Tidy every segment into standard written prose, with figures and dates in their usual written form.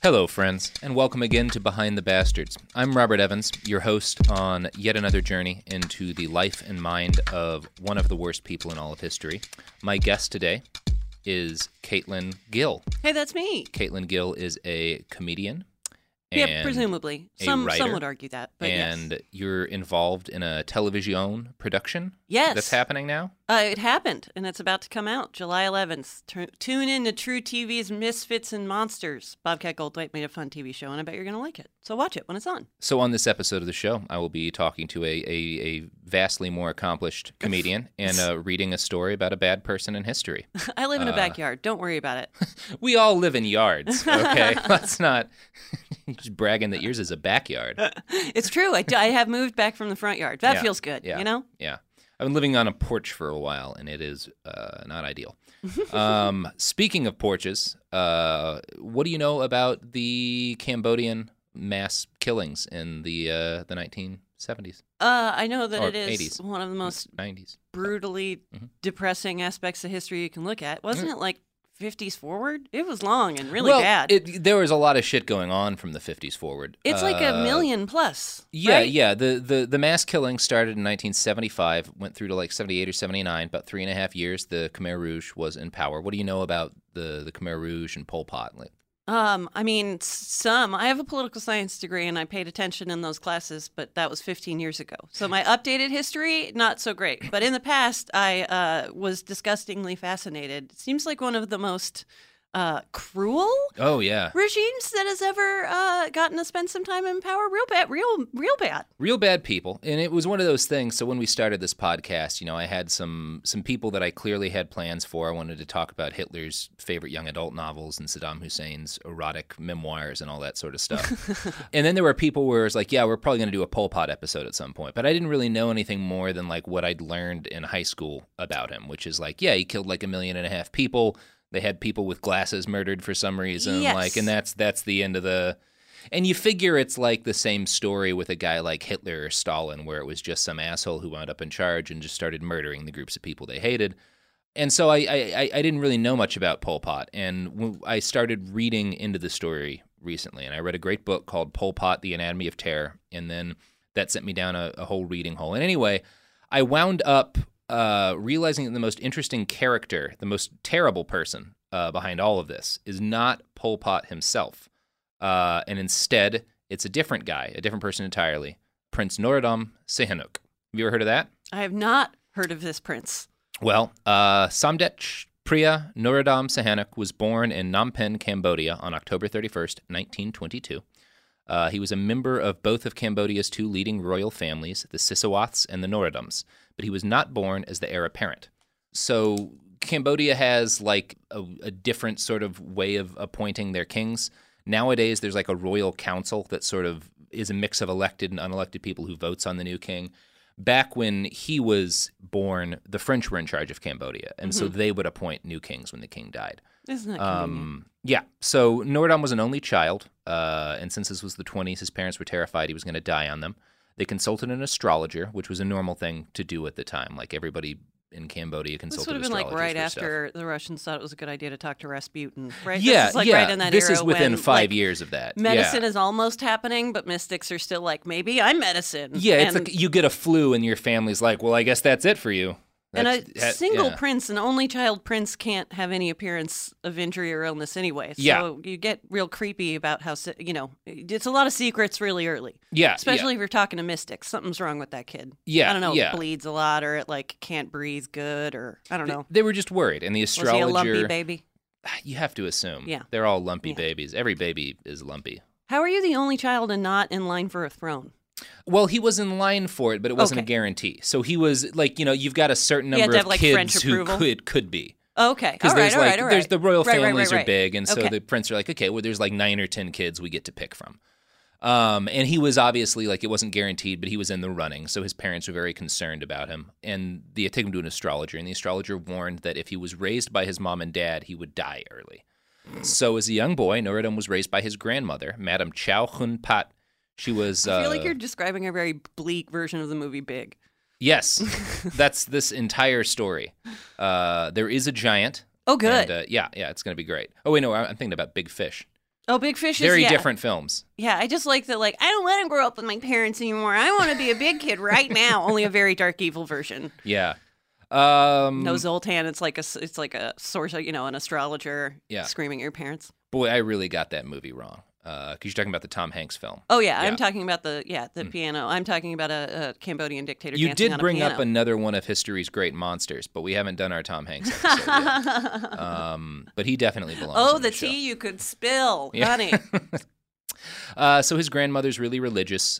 Hello, friends, and welcome again to Behind the Bastards. I'm Robert Evans, your host on yet another journey into the life and mind of one of the worst people in all of history. My guest today is Caitlin Gill. Hey, that's me. Caitlin Gill is a comedian. Yeah, presumably. Some would argue that. But and yes. You're involved in a television production? Yes. That's happening now? It happened, and it's about to come out July 11th. Tune in to True TV's Misfits and Monsters. Bobcat Goldthwait made a fun TV show, and I bet you're going to like it. So watch it when it's on. So on this episode of the show, I will be talking to a vastly more accomplished comedian and reading a story about a bad person in history. I live in a backyard. Don't worry about it. We all live in yards, okay? Let's not... Just bragging that yours is a backyard. It's true. I have moved back from the front yard. That feels good, you know? Yeah. I've been living on a porch for a while, and it is not ideal. Speaking of porches, what do you know about the Cambodian mass killings in the 1970s? I know that it is 80s. One of the most 90s. Brutally depressing aspects of history you can look at. Wasn't it like 50s forward? It was long and really bad. There was a lot of shit going on from the 50s forward. It's like a million plus. Yeah, right? Yeah. The mass killing started in 1975, went through to like 78 or 79, about 3.5 years. The Khmer Rouge was in power. What do you know about the Khmer Rouge and Pol Pot? I have a political science degree and I paid attention in those classes, but that was 15 years ago. So my updated history, not so great. But in the past, I was disgustingly fascinated. It seems like one of the most cruel regimes that has ever gotten to spend some time in power. Real bad. Real bad people. And it was one of those things. So when we started this podcast, you know, I had some people that I clearly had plans for. I wanted to talk about Hitler's favorite young adult novels and Saddam Hussein's erotic memoirs and all that sort of stuff. And then there were people where it was like, yeah, we're probably going to do a Pol Pot episode at some point. But I didn't really know anything more than like what I'd learned in high school about him, which is like, yeah, he killed like 1.5 million people. They had people with glasses murdered for some reason, and that's the end of the. And you figure it's like the same story with a guy like Hitler or Stalin, where it was just some asshole who wound up in charge and just started murdering the groups of people they hated. And so I didn't really know much about Pol Pot, and I started reading into the story recently, and I read a great book called Pol Pot: The Anatomy of Terror, and then that sent me down a whole reading hole. And anyway, I wound up. Realizing that the most interesting character, the most terrible person behind all of this is not Pol Pot himself. And instead, it's a different guy, a different person entirely, Prince Norodom Sihanouk. Have you ever heard of that? I have not heard of this prince? Well, Somdetch Priya Norodom Sihanouk was born in Phnom Penh, Cambodia on October 31st, 1922. He was a member of both of Cambodia's two leading royal families, the Sisowaths and the Norodoms, but he was not born as the heir apparent. So Cambodia has like a different sort of way of appointing their kings. Nowadays, there's like a royal council that sort of is a mix of elected and unelected people who votes on the new king. Back when he was born, the French were in charge of Cambodia, and so they would appoint new kings when the king died. Isn't that convenient? Yeah. So Norodom was an only child, and since this was the 20s, his parents were terrified he was going to die on them. They consulted an astrologer, which was a normal thing to do at the time. Like everybody in Cambodia consulted astrologers. This would have been like right after the Russians thought it was a good idea to talk to Rasputin, right? Yeah, this is like right in that era. This is within 5 years of that. Medicine is almost happening, but mystics are still like, maybe I'm medicine. Yeah, it's like you get a flu and your family's like, well, I guess that's it for you. That's, and a single prince, an only child prince, can't have any appearance of injury or illness anyway. So you get real creepy about how, you know, it's a lot of secrets really early. Yeah. Especially if you're talking to mystics. Something's wrong with that kid. Yeah. I don't know. It bleeds a lot or it like can't breathe good or I don't know. They were just worried. And the astrologer. Was he a lumpy baby? You have to assume. Yeah. They're all lumpy babies. Every baby is lumpy. How are you the only child and not in line for a throne? Well, he was in line for it, but it wasn't a guarantee. So he was like, you know, you've got a certain number of like, kids who could be. Oh, okay. Because there's the royal families are big, and so the prince are like, okay, well, there's like 9 or 10 kids we get to pick from. And he was obviously like, it wasn't guaranteed, but he was in the running. So his parents were very concerned about him, and they took him to an astrologer, and the astrologer warned that if he was raised by his mom and dad, he would die early. So as a young boy, Norodom was raised by his grandmother, Madame Chow Hun Pat. She was. I feel like you're describing a very bleak version of the movie Big. Yes, that's this entire story. There is a giant. Oh, good. And, it's going to be great. Oh, wait, no, I'm thinking about Big Fish. Oh, Big Fish is very different films. Yeah, I just like that. Like, I don't want to grow up with my parents anymore. I want to be a big kid right now. Only a very dark, evil version. Yeah. No Zoltan. It's like a source of, you know, an astrologer screaming at your parents. Boy, I really got that movie wrong. Because you're talking about the Tom Hanks film. Oh, yeah. I'm talking about the piano. I'm talking about a Cambodian dictator dancing on a piano. You did bring up another one of history's great monsters, but we haven't done our Tom Hanks episode yet. But he definitely belongs on the show. Oh, the tea you could spill, honey. So his grandmother's really religious.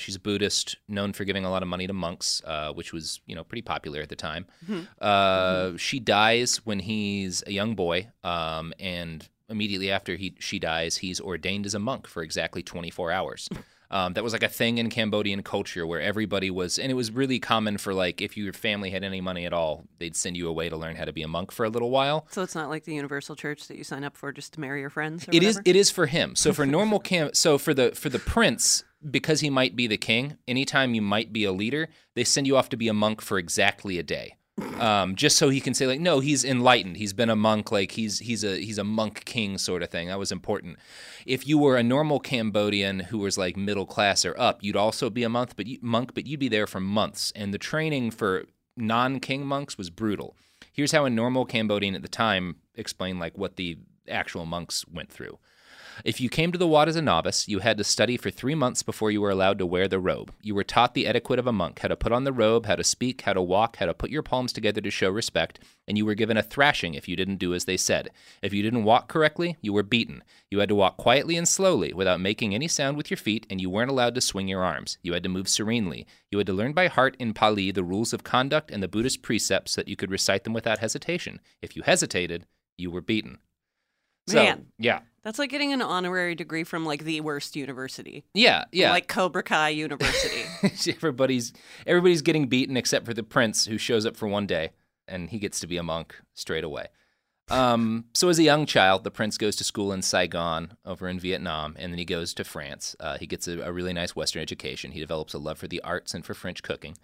She's a Buddhist, known for giving a lot of money to monks, which was, you know, pretty popular at the time. She dies when he's a young boy, and... immediately after she dies, he's ordained as a monk for exactly 24 hours. That was like a thing in Cambodian culture where everybody was, and it was really common for like, if your family had any money at all, they'd send you away to learn how to be a monk for a little while. So it's not like the universal church that you sign up for just to marry your friends or whatever? It is for him. So for normal for the prince, because he might be the king, anytime you might be a leader, they send you off to be a monk for exactly a day. Just so he can say like, no, he's enlightened. He's been a monk. Like he's a monk king sort of thing. That was important. If you were a normal Cambodian who was like middle class or up, you'd also be a monk, but you'd be there for months. And the training for non-king monks was brutal. Here's how a normal Cambodian at the time explained like what the actual monks went through. If you came to the Wat as a novice, you had to study for 3 months before you were allowed to wear the robe. You were taught the etiquette of a monk, how to put on the robe, how to speak, how to walk, how to put your palms together to show respect, and you were given a thrashing if you didn't do as they said. If you didn't walk correctly, you were beaten. You had to walk quietly and slowly without making any sound with your feet, and you weren't allowed to swing your arms. You had to move serenely. You had to learn by heart in Pali the rules of conduct and the Buddhist precepts so that you could recite them without hesitation. If you hesitated, you were beaten. Man. So, yeah. That's like getting an honorary degree from, like, the worst university. Yeah, yeah. Like Cobra Kai University. Everybody's getting beaten except for the prince who shows up for one day, and he gets to be a monk straight away. So as a young child, the prince goes to school in Saigon over in Vietnam, and then he goes to France. He gets a really nice Western education. He develops a love for the arts and for French cooking.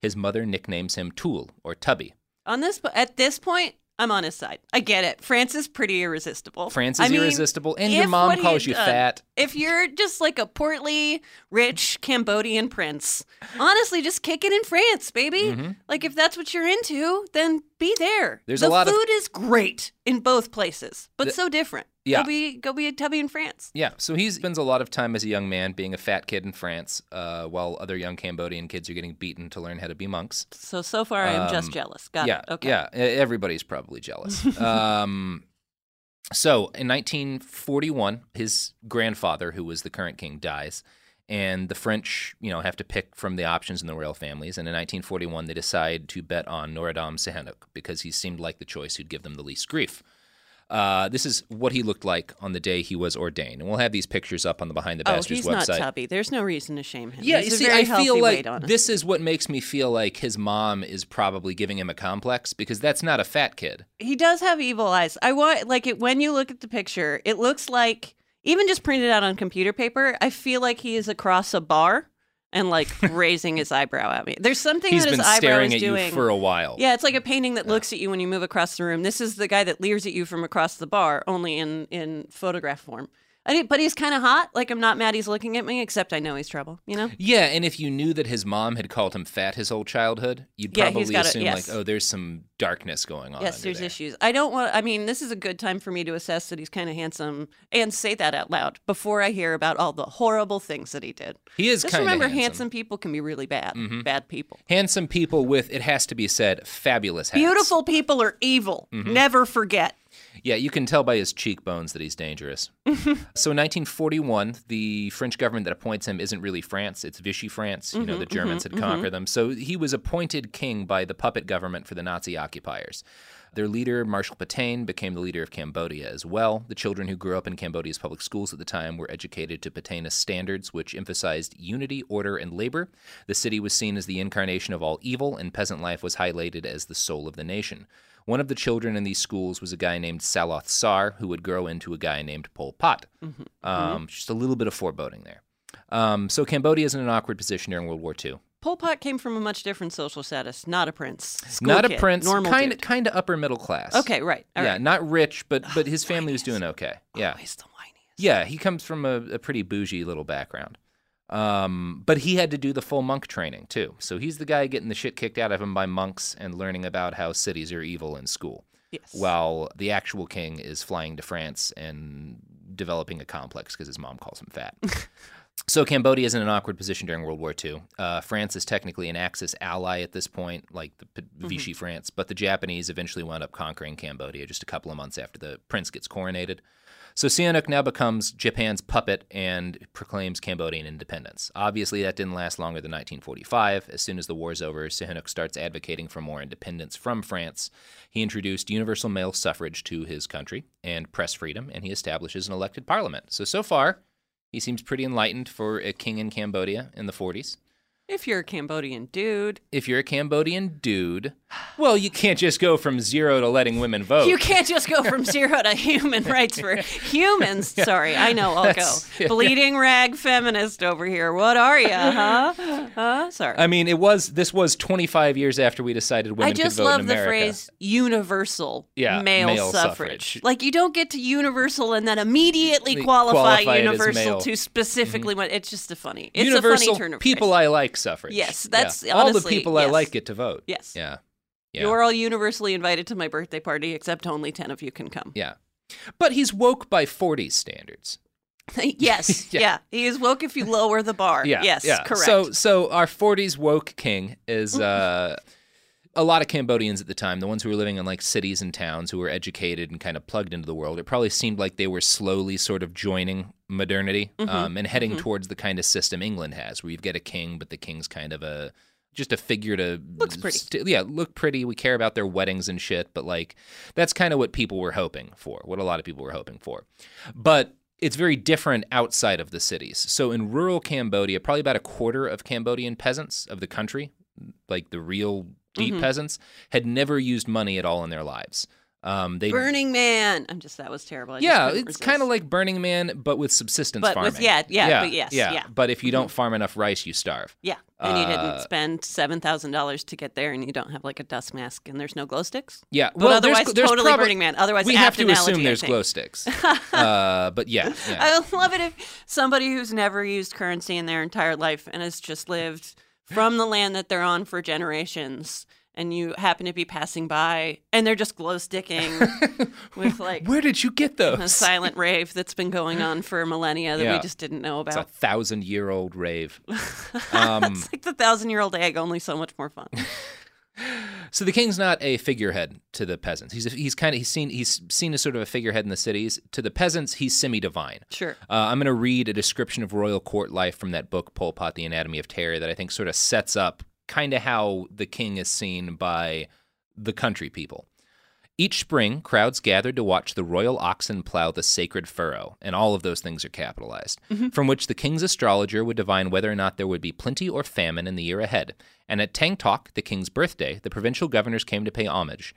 His mother nicknames him Tool, or Tubby. At this point... I'm on his side. I get it. France is pretty irresistible. Irresistible, and your mom calls you fat. If you're just like a portly, rich Cambodian prince, honestly, just kick it in France, baby. Mm-hmm. Like, if that's what you're into, then be there. The food is great in both places, but so different. Yeah. Go be a tubby in France. Yeah. So he spends a lot of time as a young man being a fat kid in France while other young Cambodian kids are getting beaten to learn how to be monks. So far, I am just jealous. Got it. Okay. Yeah. Everybody's probably jealous. So in 1941, his grandfather, who was the current king, dies. And the French, have to pick from the options in the royal families. And in 1941, they decide to bet on Norodom Sihanouk because he seemed like the choice who'd give them the least grief. This is what he looked like on the day he was ordained. And we'll have these pictures up on the Behind the Bastards website. Oh, he's not tubby. There's no reason to shame him. Yeah, you see, I feel like this is what makes me feel like his mom is probably giving him a complex, because that's not a fat kid. He does have evil eyes. When you look at the picture, it looks like, even just printed out on computer paper, I feel like he is across a bar and raising his eyebrow at me. There's something that his eyebrow is doing. He's been staring at you for a while. Yeah, it's like a painting that looks at you when you move across the room. This is the guy that leers at you from across the bar, only in photograph form. But he's kind of hot. I'm not mad he's looking at me, except I know he's trouble, Yeah, and if you knew that his mom had called him fat his whole childhood, you'd probably assume, there's some darkness going on. Yes, there's issues. This is a good time for me to assess that he's kind of handsome and say that out loud before I hear about all the horrible things that he did. He is kind of handsome. Just remember, handsome people can be really bad. Mm-hmm. Bad people. Handsome people with, it has to be said, fabulous hats. Beautiful people are evil. Mm-hmm. Never forget. Yeah, you can tell by his cheekbones that he's dangerous. So in 1941, the French government that appoints him isn't really France. It's Vichy France. The Germans had conquered them. So he was appointed king by the puppet government for the Nazi occupiers. Their leader, Marshal Pétain, became the leader of Cambodia as well. The children who grew up in Cambodia's public schools at the time were educated to Pétain's standards, which emphasized unity, order, and labor. The city was seen as the incarnation of all evil, and peasant life was highlighted as the soul of the nation. One of the children in these schools was a guy named Saloth Sar, who would grow into a guy named Pol Pot. Just a little bit of foreboding there. So Cambodia is in an awkward position during World War II. Pol Pot came from a much different social status, not a prince. Kind of upper middle class. Okay, right. All right. Not rich, but his family was doing okay. Yeah. Always the whiniest. Yeah, he comes from a pretty bougie little background. But he had to do the full monk training, too. So he's the guy getting the shit kicked out of him by monks and learning about how cities are evil in school. Yes. While the actual king is flying to France and developing a complex because his mom calls him fat. So Cambodia is in an awkward position during World War II. France is technically an Axis ally at this point, like the Vichy France, but the Japanese eventually wound up conquering Cambodia just a couple of months after the prince gets coronated. So Sihanouk now becomes Japan's puppet and proclaims Cambodian independence. Obviously, that didn't last longer than 1945. As soon as the war's over, Sihanouk starts advocating for more independence from France. He introduced universal male suffrage to his country and press freedom, and he establishes an elected parliament. So far, he seems pretty enlightened for a king in Cambodia in the 40s. If you're a Cambodian dude, well, you can't just go from zero to letting women vote. You can't just go from zero to human rights for humans. Yeah. Sorry, I know, I'll go. Bleeding rag feminist over here. What are you, huh? Sorry. This was 25 years after we decided women could vote in America. I just love the phrase universal male suffrage. You don't get to universal and then immediately qualify universal to specifically what. It's just a funny turn of phrase. People I like suffrage. Yes, that's honestly, all the people I like get to vote. Yes. Yeah. Yeah. You're all universally invited to my birthday party, except only 10 of you can come. Yeah. But he's woke by 40s standards. Yes. Yeah. He is woke if you lower the bar. Yeah. Yes, yeah. Correct. So our 40s woke king is a lot of Cambodians at the time, the ones who were living in cities and towns who were educated and kind of plugged into the world. It probably seemed like they were slowly sort of joining modernity and heading towards the kind of system England has, where you get a king, but the king's kind of just a figure to looks pretty. Look pretty. We care about their weddings and shit, but that's kind of what people were hoping for. What a lot of people were hoping for, but it's very different outside of the cities. So in rural Cambodia, probably about a quarter of Cambodian peasants of the country, the real deep peasants, had never used money at all in their lives. Burning Man. That was terrible. It's kind of like Burning Man, but with subsistence farming. But if you don't farm enough rice, you starve. Yeah, and you didn't spend $7,000 to get there, and you don't have a dust mask, and there's no glow sticks. Yeah, but otherwys, there's totally Burning Man. Otherwise, we have to assume there's glow sticks. I would love it if somebody who's never used currency in their entire life and has just lived from the land that they're on for generations and you happen to be passing by, and they're just glow-sticking with, like... Where did you get those? A silent rave that's been going on for millennia that we just didn't know about. It's a 1,000-year-old rave. It's like the 1,000-year-old egg, only so much more fun. So the king's not a figurehead to the peasants. He's seen as sort of a figurehead in the cities. To the peasants, he's semi-divine. Sure. I'm going to read a description of royal court life from that book, Pol Pot, The Anatomy of Terror, that I think sort of sets up kind of how the king is seen by the country people. Each spring, crowds gathered to watch the royal oxen plow the sacred furrow, and all of those things are capitalized, from which the king's astrologer would divine whether or not there would be plenty or famine in the year ahead. And at Tang Tok, the king's birthday, the provincial governors came to pay homage.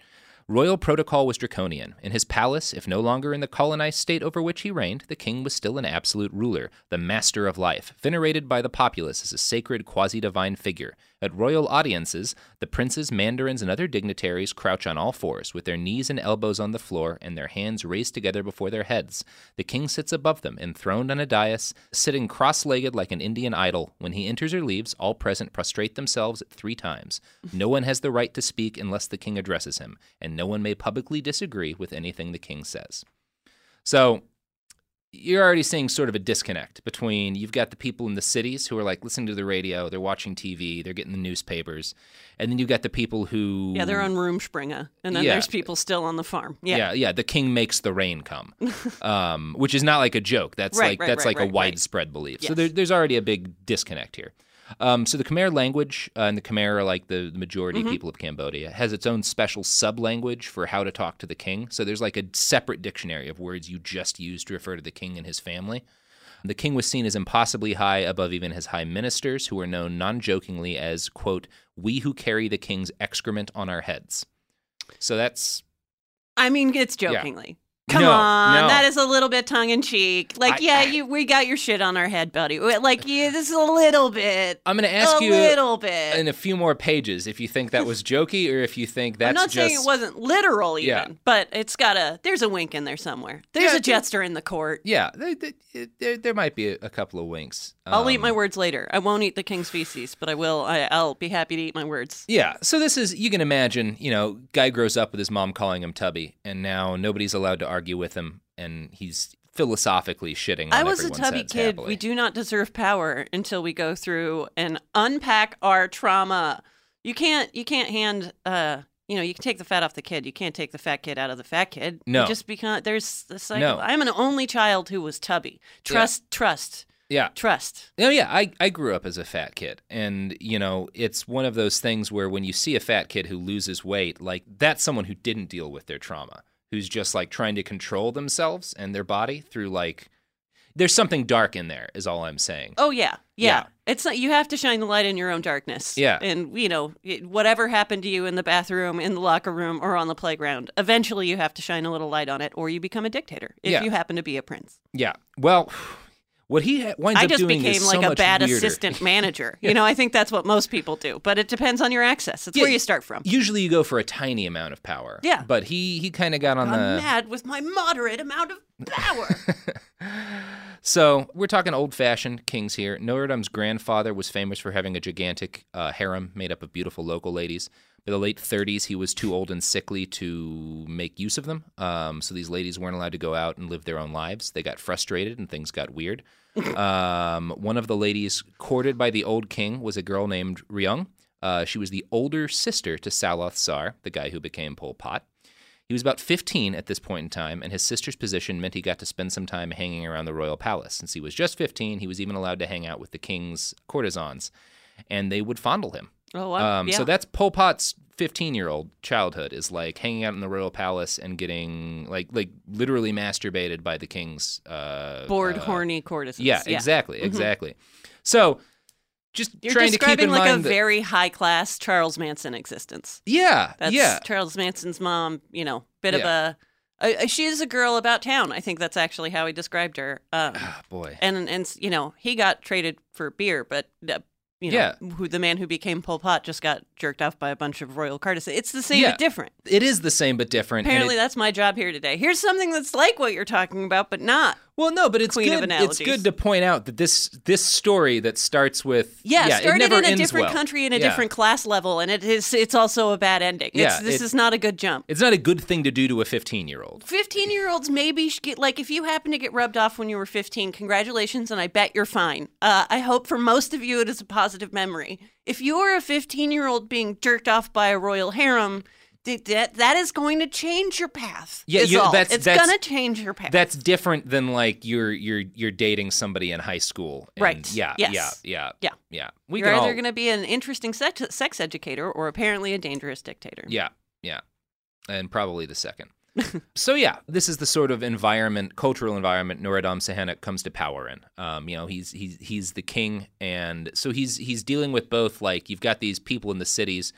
Royal protocol was draconian. In his palace, if no longer in the colonized state over which he reigned, the king was still an absolute ruler, the master of life, venerated by the populace as a sacred quasi-divine figure. At royal audiences, the princes, mandarins, and other dignitaries crouch on all fours, with their knees and elbows on the floor and their hands raised together before their heads. The king sits above them, enthroned on a dais, sitting cross-legged like an Indian idol. When he enters or leaves, all present prostrate themselves 3 times. No one has the right to speak unless the king addresses him, and no one may publicly disagree with anything the king says. So you're already seeing sort of a disconnect between you've got the people in the cities who are like listening to the radio, they're watching TV, they're getting the newspapers, and then you've got the people who... Yeah, they're on Rumspringa, and then there's people still on the farm. Yeah, the king makes the rain come, which is not like a joke. That's widespread belief. Yes. So there's already a big disconnect here. So the Khmer language, and the Khmer are like the majority people of Cambodia, has its own special sub-language for how to talk to the king. So there's like a separate dictionary of words you just use to refer to the king and his family. The king was seen as impossibly high above even his high ministers, who were known non-jokingly as, quote, we who carry the king's excrement on our heads. So that's... I mean, it's jokingly. Yeah. Come on, that is a little bit tongue-in-cheek. We got your shit on our head, buddy. This is a little bit. I'm going to ask you a little bit in a few more pages if you think that was jokey or if you think that's just... I'm not saying it wasn't literal even, but it's got there's a wink in there somewhere. There's a jester in the court. Yeah, there might be a couple of winks. I'll eat my words later. I won't eat the king's feces, but I will. I'll be happy to eat my words. Yeah, so this is, you can imagine, guy grows up with his mom calling him Tubby, and now nobody's allowed to argue with him, and he's philosophically shitting on everyone's heads. I was a tubby kid. Happily. We do not deserve power until we go through and unpack our trauma. You can't hand you can take the fat off the kid. You can't take the fat kid out of the fat kid. No, you just because there's the cycle. No. I'm an only child who was tubby. Trust. Yeah. Trust. Oh, yeah. I grew up as a fat kid. And, it's one of those things where when you see a fat kid who loses weight, like that's someone who didn't deal with their trauma, who's just like trying to control themselves and their body through like, there's something dark in there is all I'm saying. Oh, yeah. Yeah. It's not, you have to shine the light in your own darkness. Yeah. And, whatever happened to you in the bathroom, in the locker room, or on the playground, eventually you have to shine a little light on it or you become a dictator if you happen to be a prince. Yeah. Well... What he winds up doing is so much weirder. I just became like a bad assistant manager. Yeah. I think that's what most people do, but it depends on your access. That's where you start from. Usually you go for a tiny amount of power. Yeah. But he kind of got on the... I'm mad with my moderate amount of power. So we're talking old-fashioned kings here. Norodom's grandfather was famous for having a gigantic harem made up of beautiful local ladies. By the late 30s, he was too old and sickly to make use of them, so these ladies weren't allowed to go out and live their own lives. They got frustrated, and things got weird. One of the ladies courted by the old king was a girl named Ryung. She was the older sister to Saloth Sar, the guy who became Pol Pot. He was about 15 at this point in time, and his sister's position meant he got to spend some time hanging around the royal palace. Since he was just 15, he was even allowed to hang out with the king's courtesans, and they would fondle him. Oh, wow. So that's Pol Pot's 15-year-old childhood is like hanging out in the royal palace and getting like literally masturbated by the king's bored, horny courtesans. Yeah, exactly, exactly. So just you're trying to keep in mind like a very high-class Charles Manson existence. Yeah, that's Charles Manson's mom. She is a girl about town. I think that's actually how he described her. Oh, boy. And he got traded for beer, but. Who the man who became Pol Pot just got jerked off by a bunch of royal courtesans. It's the same but different. It is the same but different. Apparently, that's my job here today. Here's something that's like what you're talking about, but not. Well, no, but it's good. It's good to point out that this story that starts with started it never in a different country in a different class level, and it's also a bad ending. This is not a good jump. It's not a good thing to do to a 15-year-old. 15-year-olds maybe if you happen to get rubbed off when you were 15, congratulations, and I bet you're fine. I hope for most of you it is a positive memory. If you are a 15-year-old being jerked off by a royal harem, that is going to change your path. It's going to change your path. That's different than like you're dating somebody in high school. And right. Yeah. Yes. Yeah. You're either going to be an interesting sex educator or apparently a dangerous dictator. Yeah. Yeah. And probably the second. So yeah, this is the sort of cultural environment Norodom Sihanouk comes to power in. He's the king, and so he's dealing with both, like, you've got these people in the cities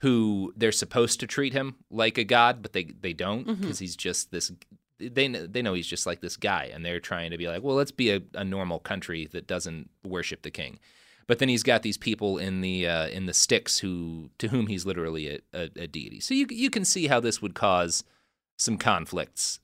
who they're supposed to treat him like a god, but they don't, because he's just this. They know he's just like this guy, and they're trying to be like, well, let's be a normal country that doesn't worship the king. But then he's got these people in the sticks to whom he's literally a deity. So you can see how this would cause some conflicts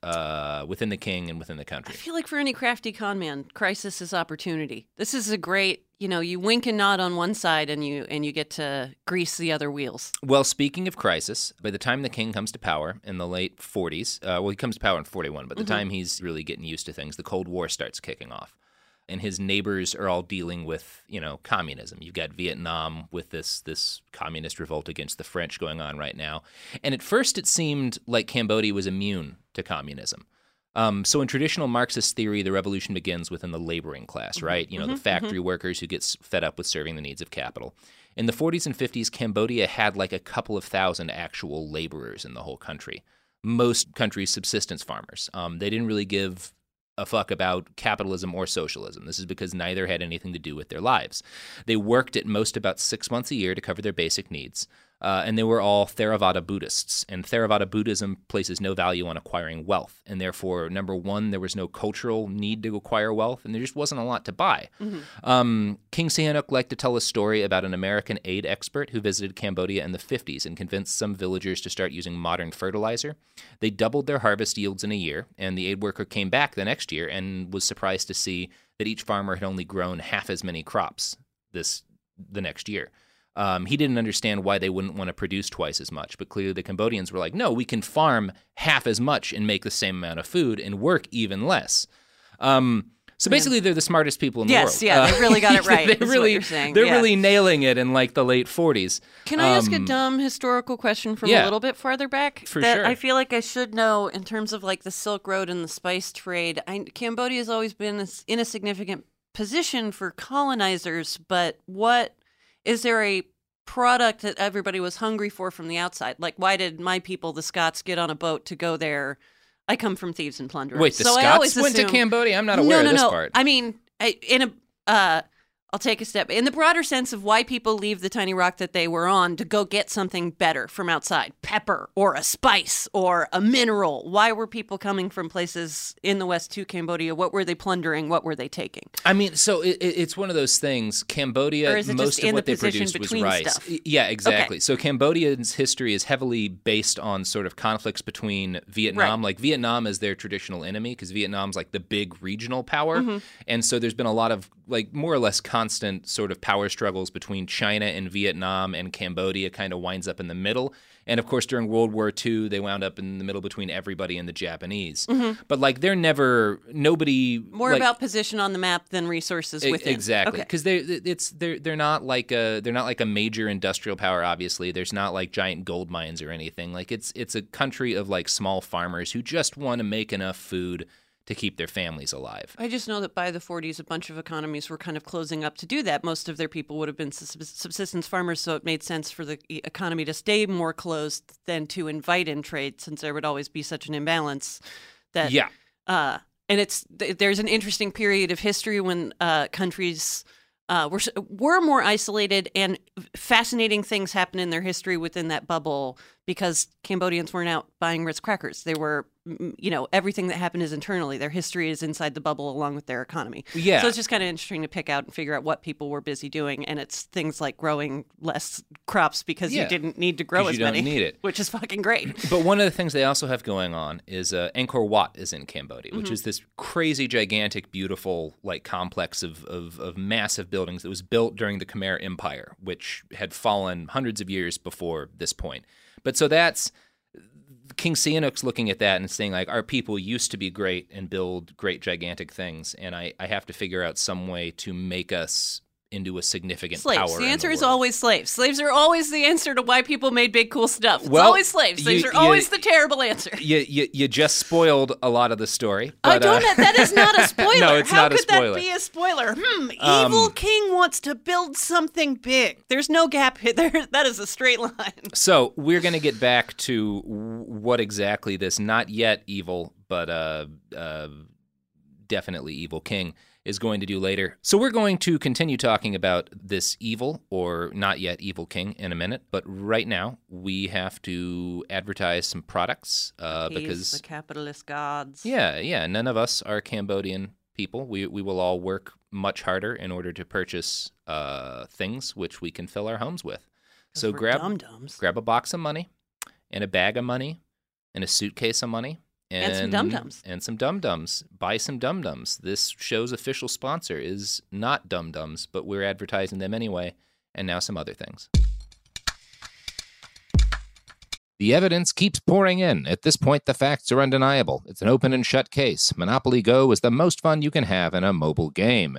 within the king and within the country. I feel like for any crafty con man, crisis is opportunity. This is a great, you wink and nod on one side and you get to grease the other wheels. Well, speaking of crisis, by the time the king comes to power in the late 40s, he comes to power in 41, but the time he's really getting used to things, the Cold War starts kicking off. And his neighbors are all dealing with, communism. You've got Vietnam with this communist revolt against the French going on right now. And at first it seemed like Cambodia was immune to communism. So in traditional Marxist theory, the revolution begins within the laboring class, right? The factory workers who get fed up with serving the needs of capital. In the 40s and 50s, Cambodia had like a couple of thousand actual laborers in the whole country. Most countries, subsistence farmers. They didn't really give a fuck about capitalism or socialism. This is because neither had anything to do with their lives. They worked at most about 6 months a year to cover their basic needs, and they were all Theravada Buddhists, and Theravada Buddhism places no value on acquiring wealth, and therefore, number one, there was no cultural need to acquire wealth, and there just wasn't a lot to buy. King Sihanouk liked to tell a story about an American aid expert who visited Cambodia in the 50s and convinced some villagers to start using modern fertilizer. They doubled their harvest yields in a year, and the aid worker came back the next year and was surprised to see that each farmer had only grown half as many crops the next year. He didn't understand why they wouldn't want to produce twice as much, but clearly the Cambodians were like, no, we can farm half as much and make the same amount of food and work even less. So basically they're the smartest people in the world. Yes, they really got it right. They're really nailing it in like the late 40s. Can I ask a dumb historical question from a little bit farther back? Sure. I feel like I should know in terms of like the Silk Road and the spice trade. Cambodia's always been in a significant position for colonizers, but what... Is there a product that everybody was hungry for from the outside? Like, why did my people, the Scots, get on a boat to go there? I come from thieves and plunderers. Wait, the Scots went to Cambodia? I'm not aware of this part. I mean, I'll take a step. In the broader sense of why people leave the tiny rock that they were on to go get something better from outside, pepper or a spice or a mineral. Why were people coming from places in the West to Cambodia? What were they plundering? What were they taking? I mean, so it's one of those things. Cambodia, most of what they produced was rice. Stuff? Yeah, exactly. Okay. So Cambodia's history is heavily based on sort of conflicts between Vietnam. Right. Like Vietnam is their traditional enemy because Vietnam's like the big regional power. And so there's been a lot of like more or less constant sort of power struggles between China and Vietnam, and Cambodia kind of winds up in the middle. And of course, during World War II, they wound up in the middle between everybody and the Japanese. But like, they're never nobody more like, about position on the map than resources within. Exactly, because they're not like a major industrial power. Obviously, there's not like giant gold mines or anything. Like it's a country of like small farmers who just want to make enough food to keep their families alive. I just know that by the 40s, a bunch of economies were kind of closing up to do that. Most of their people would have been subsistence farmers, so it made sense for the economy to stay more closed than to invite in trade, since there would always be such an imbalance. That and there's an interesting period of history when countries were more isolated, and fascinating things happen in their history within that bubble because Cambodians weren't out buying Ritz crackers. They were you know, everything that happened is internally. Their history is inside the bubble along with their economy. Yeah. So it's just kind of interesting to pick out and figure out what people were busy doing. And it's things like growing less crops because you didn't need to grow as many. You don't need it. Which is fucking great. But one of the things they also have going on is Angkor Wat is in Cambodia, which is this crazy, gigantic, beautiful, like, complex of massive buildings that was built during the Khmer Empire, which had fallen hundreds of years before this point. But so that's... King Sihanouk's looking at that and saying, like, our people used to be great and build great, gigantic things, and I have to figure out some way to make us into a significant power. Slaves. The answer is always slaves. Slaves are always the answer to why people made big, cool stuff. It's always slaves. Slaves are always the terrible answer. You just spoiled a lot of the story. But, that is not a spoiler. No, it's not a spoiler. How could that be a spoiler? Evil king wants to build something big. There's no gap here. That is a straight line. So we're going to get back to what exactly this not yet evil, but definitely evil king is going to do later. So we're going to continue talking about this evil or not yet evil king in a minute, but right now we have to advertise some products because the capitalist gods. Yeah. None of us are Cambodian people. We will all work much harder in order to purchase things which we can fill our homes with. So grab a box of money, and a bag of money, and a suitcase of money. And some dum-dums. Buy some dum-dums. This show's official sponsor is not dum-dums, but we're advertising them anyway, and now some other things. The evidence keeps pouring in. At this point, the facts are undeniable. It's an open and shut case. Monopoly Go is the most fun you can have in a mobile game.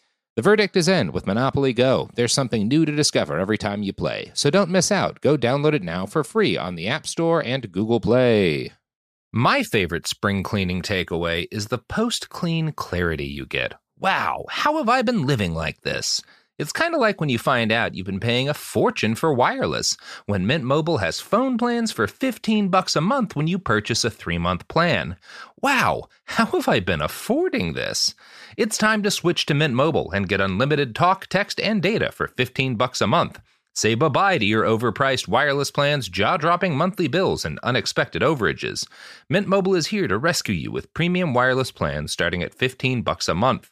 The verdict is in with Monopoly Go. There's something new to discover every time you play. So don't miss out. Go download it now for free on the App Store and Google Play. My favorite spring cleaning takeaway is the post-clean clarity you get. Wow, how have I been living like this? It's kind of like when you find out you've been paying a fortune for wireless, when Mint Mobile has phone plans for $15 a month when you purchase a 3-month plan. Wow, how have I been affording this? It's time to switch to Mint Mobile and get unlimited talk, text, and data for $15 a month. Say bye-bye to your overpriced wireless plans, jaw-dropping monthly bills, and unexpected overages. Mint Mobile is here to rescue you with premium wireless plans starting at $15 a month.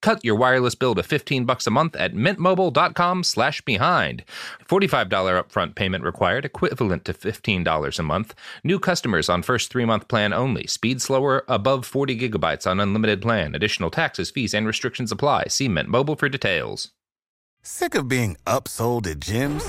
Cut your wireless bill to $15 a month at mintmobile.com/behind. $45 upfront payment required, equivalent to $15 a month. New customers on first 3-month plan only. Speed slower above 40 gigabytes on unlimited plan. Additional taxes, fees, and restrictions apply. See Mint Mobile for details. Sick of being upsold at gyms?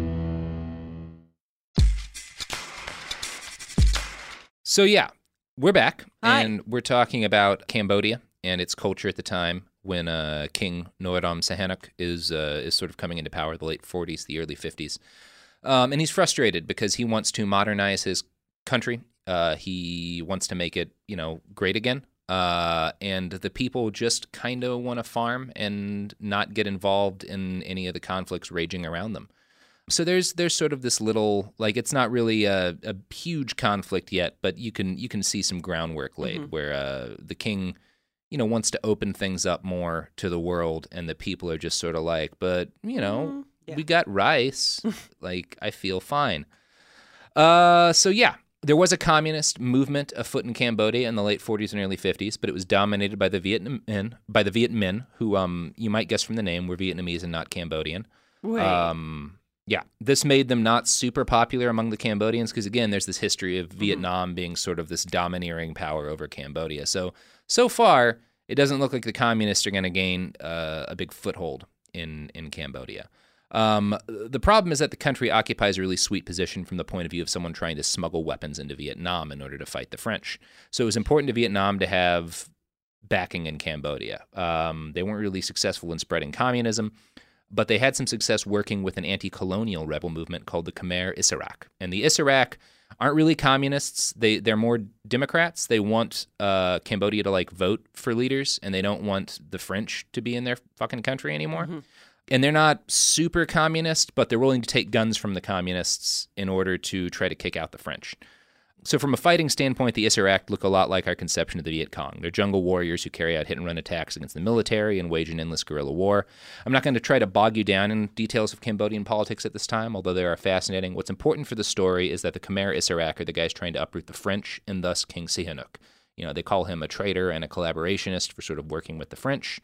So yeah, we're back, and we're talking about Cambodia and its culture at the time when King Norodom Sihanouk is sort of coming into power, the late 40s, the early 50s. And he's frustrated because he wants to modernize his country. He wants to make it, you know, great again. And the people just kind of want to farm and not get involved in any of the conflicts raging around them. So there's sort of this little, like, it's not really a huge conflict yet, but you can see some groundwork laid where the king, you know, wants to open things up more to the world, and the people are just sort of like, but, you know, we got rice. Like, I feel fine. So, yeah. There was a communist movement afoot in Cambodia in the late 40s and early 50s, but it was dominated by the Viet Minh, who you might guess from the name were Vietnamese and not Cambodian. Right. Yeah, this made them not super popular among the Cambodians because, again, there's this history of Vietnam being sort of this domineering power over Cambodia. So far, it doesn't look like the communists are going to gain a big foothold in Cambodia. The problem is that the country occupies a really sweet position from the point of view of someone trying to smuggle weapons into Vietnam in order to fight the French. So it was important to Vietnam to have backing in Cambodia. They weren't really successful in spreading communism, but they had some success working with an anti-colonial rebel movement called the Khmer Issarak. And the Issarak aren't really communists. They're more Democrats. They want Cambodia to, like, vote for leaders, and they don't want the French to be in their fucking country anymore. Mm-hmm. And they're not super communist, but they're willing to take guns from the communists in order to try to kick out the French. So from a fighting standpoint, the Issarak look a lot like our conception of the Viet Cong. They're jungle warriors who carry out hit-and-run attacks against the military and wage an endless guerrilla war. I'm not going to try to bog you down in details of Cambodian politics at this time, although they are fascinating. What's important for the story is that the Khmer Issarak are the guys trying to uproot the French and thus King Sihanouk. You know, they call him a traitor and a collaborationist for sort of working with the French.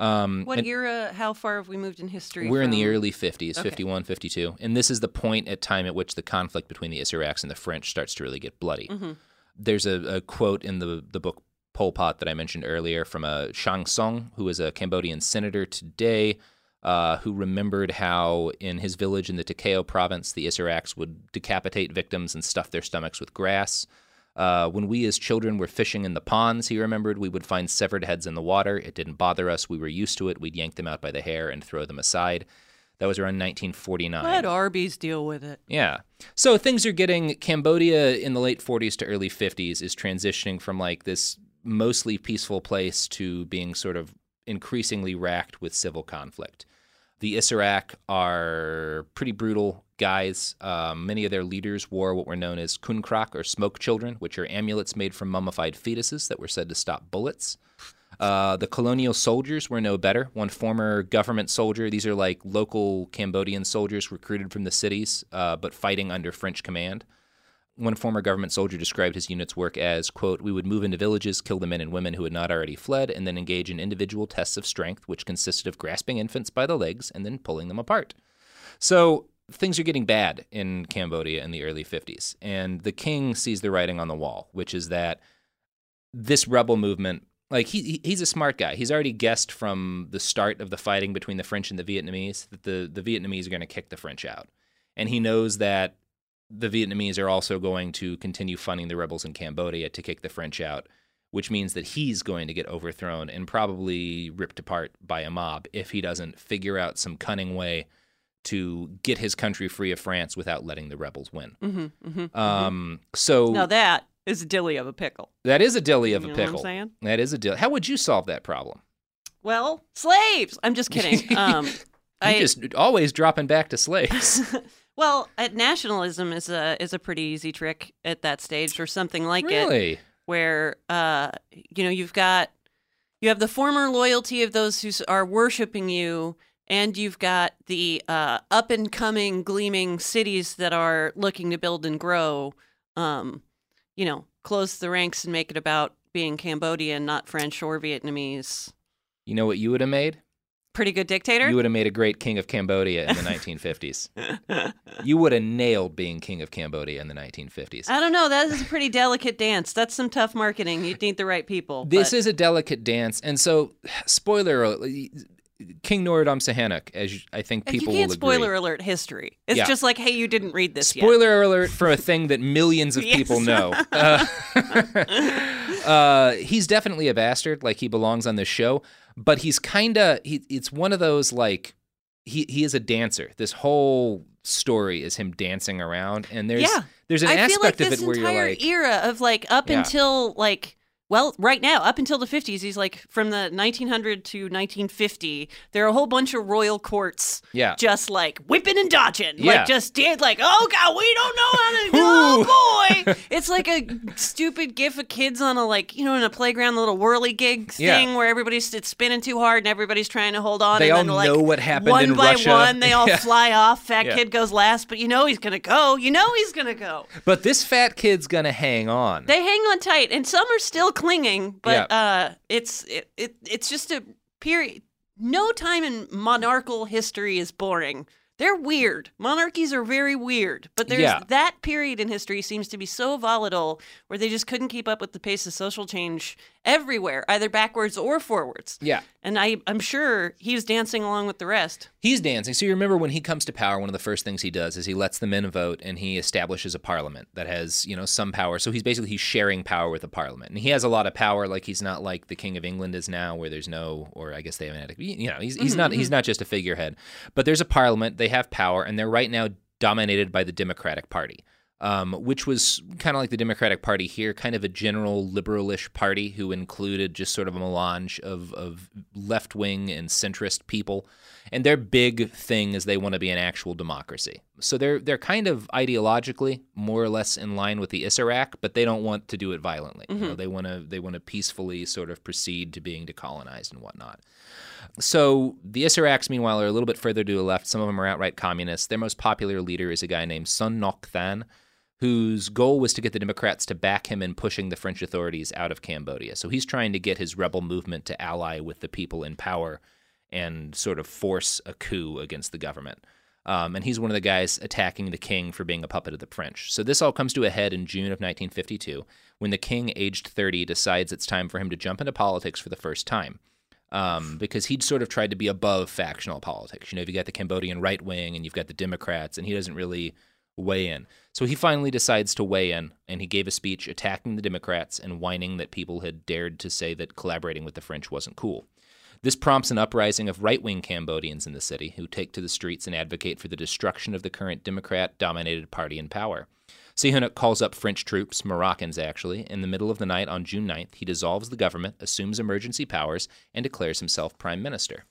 What era, how far have we moved in history? We're in the early 50s, okay. 51, 52. And this is the point at time at which the conflict between the Issaraks and the French starts to really get bloody. Mm-hmm. There's a quote in the book Pol Pot that I mentioned earlier from a Shang Tsung, who is a Cambodian senator today, who remembered how in his village in the Takeo province, the Issaraks would decapitate victims and stuff their stomachs with grass. When we as children were fishing in the ponds, he remembered, we would find severed heads in the water. It didn't bother us. We were used to it. We'd yank them out by the hair and throw them aside. That was around 1949. Let Arby's deal with it. Yeah. So things are getting, Cambodia in the late 40s to early 50s is transitioning from like this mostly peaceful place to being sort of increasingly racked with civil conflict. The Issarak are pretty brutal guys. Many of their leaders wore what were known as kunkrak, or smoke children, which are amulets made from mummified fetuses that were said to stop bullets. The colonial soldiers were no better. One former government soldier, these are like local Cambodian soldiers recruited from the cities, but fighting under French command. One former government soldier described his unit's work as, quote, we would move into villages, kill the men and women who had not already fled, and then engage in individual tests of strength, which consisted of grasping infants by the legs and then pulling them apart. So things are getting bad in Cambodia in the early 50s. And the king sees the writing on the wall, which is that this rebel movement, like he's a smart guy. He's already guessed from the start of the fighting between the French and the Vietnamese that the Vietnamese are going to kick the French out. And he knows that the Vietnamese are also going to continue funding the rebels in Cambodia to kick the French out, which means that he's going to get overthrown and probably ripped apart by a mob if he doesn't figure out some cunning way to get his country free of France without letting the rebels win. Mm-hmm, mm-hmm, So now that is a dilly of a pickle. That is a dilly of a pickle. You know what I'm saying? That is a dilly. How would you solve that problem? Well, slaves. I'm just kidding. I just always dropping back to slaves. Well, nationalism is a pretty easy trick at that stage, or something like it, where you have the former loyalty of those who are worshiping you, and you've got the up and coming, gleaming cities that are looking to build and grow. Close the ranks and make it about being Cambodian, not French or Vietnamese. You know what you would have made? Pretty good dictator? You would have made a great king of Cambodia in the 1950s. You would have nailed being king of Cambodia in the 1950s. I don't know. That is a pretty delicate dance. That's some tough marketing. You'd need the right people. This is a delicate dance. And so, spoiler alert, King Norodom Sihanouk, as I think people will agree. You can't spoiler alert history. It's just like, hey, you didn't read this yet. Spoiler alert for a thing that millions of people know. He's definitely a bastard. Like, he belongs on this show. But he's kind of, it's one of those, like, he is a dancer. This whole story is him dancing around. And there's an aspect of it where you're like, I feel like this entire era of like up until like, well, right now, up until the 50s, he's like from the 1900 to 1950, there are a whole bunch of royal courts just like whipping and dodging. Like just did like, oh God, we don't know how to do oh boy. It's like a stupid gif of kids on a like, you know, in a playground, the little whirly gig thing where everybody's it's spinning too hard and everybody's trying to hold on. They and all then, like, know what happened in Russia. One by one, they all fly off. Fat kid goes last, but you know he's going to go. You know he's going to go. But this fat kid's going to hang on. They hang on tight and some are still clinging, but it's just a period. No time in monarchical history is boring. They're weird. Monarchies are very weird, but there's that period in history seems to be so volatile where they just couldn't keep up with the pace of social change everywhere, either backwards or forwards. Yeah. And I'm sure he was dancing along with the rest. He's dancing. So you remember when he comes to power, one of the first things he does is he lets the men vote and he establishes a parliament that has, you know, some power. So he's sharing power with the parliament. And he has a lot of power. Like he's not like the King of England is now where there's no, or I guess they haven't had, you know, he's not just a figurehead. But there's a parliament. They have power and they're right now dominated by the Democratic Party. Which was kind of like the Democratic Party here, kind of a general liberalish party who included just sort of a melange of left-wing and centrist people. And their big thing is they want to be an actual democracy. So they're kind of ideologically more or less in line with the Issarak, but they don't want to do it violently. Mm-hmm. You know, they want to peacefully sort of proceed to being decolonized and whatnot. So the Issaraks, meanwhile, are a little bit further to the left. Some of them are outright communists. Their most popular leader is a guy named Sun Ngoc Than, whose goal was to get the Democrats to back him in pushing the French authorities out of Cambodia. So he's trying to get his rebel movement to ally with the people in power and sort of force a coup against the government. And he's one of the guys attacking the king for being a puppet of the French. So this all comes to a head in June of 1952 when the king, aged 30, decides it's time for him to jump into politics for the first time. Because he'd sort of tried to be above factional politics. You know, you've got the Cambodian right wing and you've got the Democrats, and he doesn't really weigh in. So he finally decides to weigh in, and he gave a speech attacking the Democrats and whining that people had dared to say that collaborating with the French wasn't cool. This prompts an uprising of right-wing Cambodians in the city who take to the streets and advocate for the destruction of the current Democrat-dominated party in power. Sihanouk calls up French troops, Moroccans actually, in the middle of the night on June 9th. He dissolves the government, assumes emergency powers, and declares himself prime minister.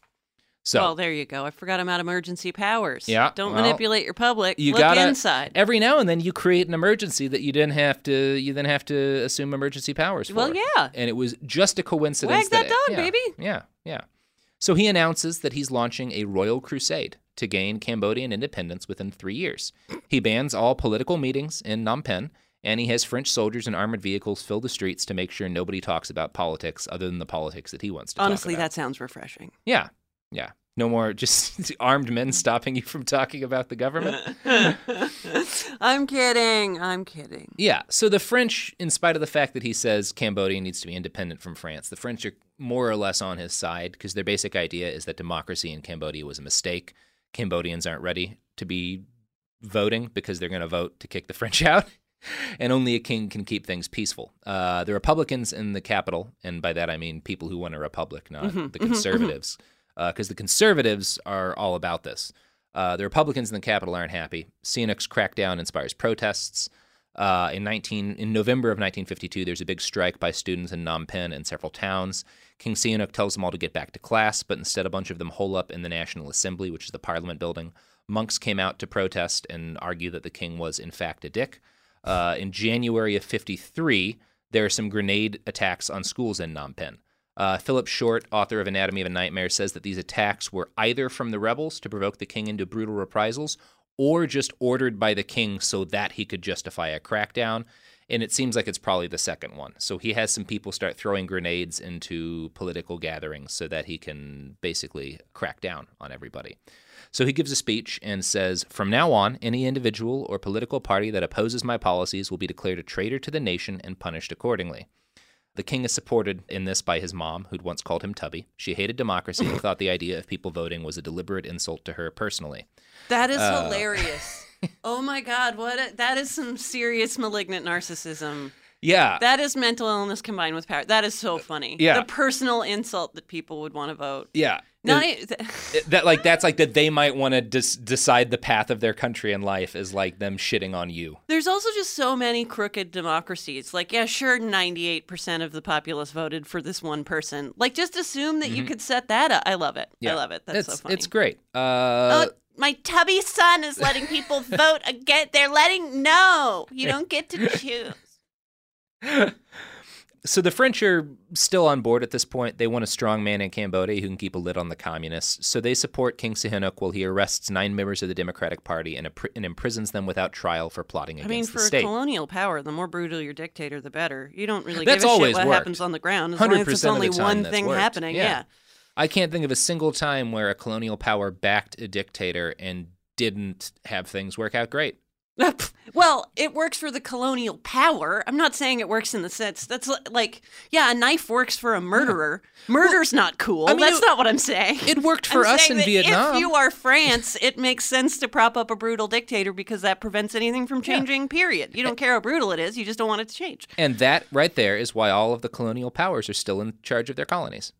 So, well, there you go. I forgot about emergency powers. Yeah, don't manipulate your public. You gotta look inside. Every now and then you create an emergency that you then have to assume emergency powers for. Well, yeah. And it was just a coincidence. Wag that dog, baby. Yeah. So he announces that he's launching a royal crusade to gain Cambodian independence within 3 years. He bans all political meetings in Phnom Penh, and he has French soldiers and armored vehicles fill the streets to make sure nobody talks about politics other than the politics that he wants to talk about. Honestly, that sounds refreshing. Yeah. Yeah. No more just armed men stopping you from talking about the government. I'm kidding. Yeah. So the French, in spite of the fact that he says Cambodia needs to be independent from France, the French are more or less on his side because their basic idea is that democracy in Cambodia was a mistake. Cambodians aren't ready to be voting because they're going to vote to kick the French out. And only a king can keep things peaceful. The Republicans in the capital, and by that I mean people who want a republic, not the conservatives, because the conservatives are all about this. The Republicans in the capital aren't happy. Sihanouk's crackdown inspires protests. In November of 1952, there's a big strike by students in Phnom Penh and several towns. King Sihanouk tells them all to get back to class, but instead a bunch of them hole up in the National Assembly, which is the parliament building. Monks came out to protest and argue that the king was, in fact, a dick. In January of 1953, there are some grenade attacks on schools in Phnom Penh. Philip Short, author of Anatomy of a Nightmare, says that these attacks were either from the rebels to provoke the king into brutal reprisals or just ordered by the king so that he could justify a crackdown. And it seems like it's probably the second one. So he has some people start throwing grenades into political gatherings so that he can basically crack down on everybody. So he gives a speech and says, "From now on, any individual or political party that opposes my policies will be declared a traitor to the nation and punished accordingly." The king is supported in this by his mom, who'd once called him Tubby. She hated democracy and thought the idea of people voting was a deliberate insult to her personally. That is hilarious. Oh, my God. That is some serious malignant narcissism. Yeah. That is mental illness combined with power. That is so funny. Yeah. The personal insult that people would want to vote. Yeah. That's they might want to decide the path of their country and life is like them shitting on you. There's also just so many crooked democracies. 98% of the populace voted for this one person. Just assume that you could set that up. I love it. Yeah. I love it. That's so funny. It's great. My tubby son is letting people vote again. They're you don't get to choose. So the French are still on board at this point. They want a strong man in Cambodia who can keep a lid on the communists. So they support King Sihanouk while he arrests 9 members of the Democratic Party and imprisons them without trial for plotting against the state. I mean, for a colonial power, the more brutal your dictator, the better. You don't really give a shit what happens on the ground. As long as it's only one thing happening. Yeah. I can't think of a single time where a colonial power backed a dictator and didn't have things work out great. Well, it works for the colonial power. I'm not saying it works in the sense that's a knife works for a murderer. Murder's not cool. That's not what I'm saying. It worked for us in Vietnam. If you are France, it makes sense to prop up a brutal dictator because that prevents anything from changing, period. You don't care how brutal it is. You just don't want it to change. And that right there is why all of the colonial powers are still in charge of their colonies.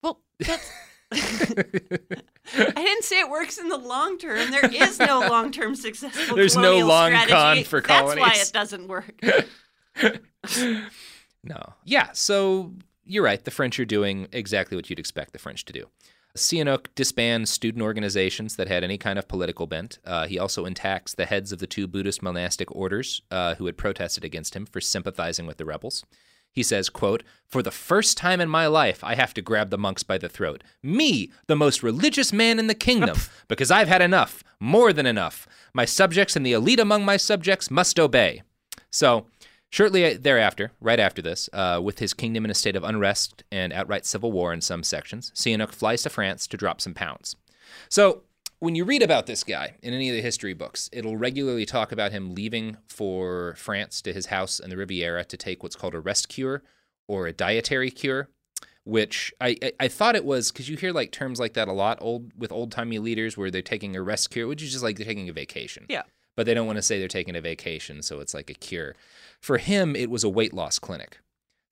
Well, that's... I didn't say it works in the long term. There is no long-term successful There's colonial no long strategy. Con for colonies. That's why it doesn't work. No. Yeah, so you're right. The French are doing exactly what you'd expect the French to do. Sihanouk disbands student organizations that had any kind of political bent. He also attacks the heads of the 2 Buddhist monastic orders who had protested against him for sympathizing with the rebels. He says, quote, "For the first time in my life, I have to grab the monks by the throat. Me, the most religious man in the kingdom, because I've had enough, more than enough. My subjects and the elite among my subjects must obey." So shortly thereafter, right after this, with his kingdom in a state of unrest and outright civil war in some sections, Sihanouk flies to France to drop some pounds. So when you read about this guy in any of the history books, it'll regularly talk about him leaving for France to his house in the Riviera to take what's called a rest cure or a dietary cure, which I thought it was because you hear terms like that a lot with old-timey leaders where they're taking a rest cure, which is just they're taking a vacation. Yeah. But they don't want to say they're taking a vacation, so it's a cure. For him, it was a weight loss clinic.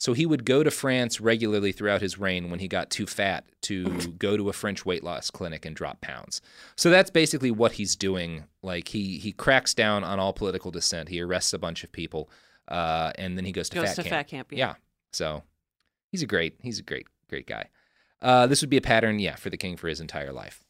So he would go to France regularly throughout his reign when he got too fat to go to a French weight loss clinic and drop pounds. So that's basically what he's doing. He cracks down on all political dissent. He arrests a bunch of people, and then he goes to fat camp. Yeah. So he's a great guy. This would be a pattern, for the king for his entire life.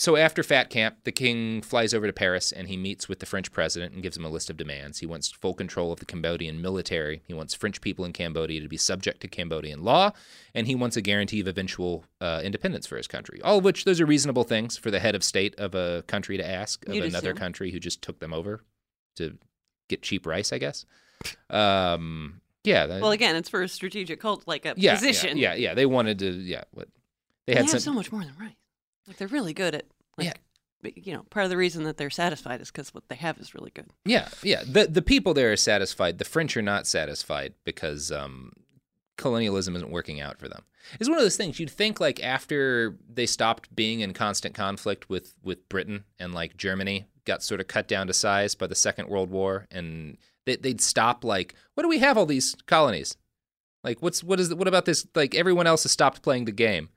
So after fat camp, the king flies over to Paris and he meets with the French president and gives him a list of demands. He wants full control of the Cambodian military. He wants French people in Cambodia to be subject to Cambodian law. And he wants a guarantee of eventual independence for his country. All of which, those are reasonable things for the head of state of a country to ask of another country who just took them over to get cheap rice, I guess. Yeah. Well, again, it's for a strategic cult, position. Yeah. They wanted to, They have so much more than rice. They're really good at, part of the reason that they're satisfied is because what they have is really good. Yeah. The people there are satisfied. The French are not satisfied because colonialism isn't working out for them. It's one of those things you'd think after they stopped being in constant conflict with Britain and Germany got sort of cut down to size by the Second World War and they'd stop what do we have all these colonies? What about this? Everyone else has stopped playing the game.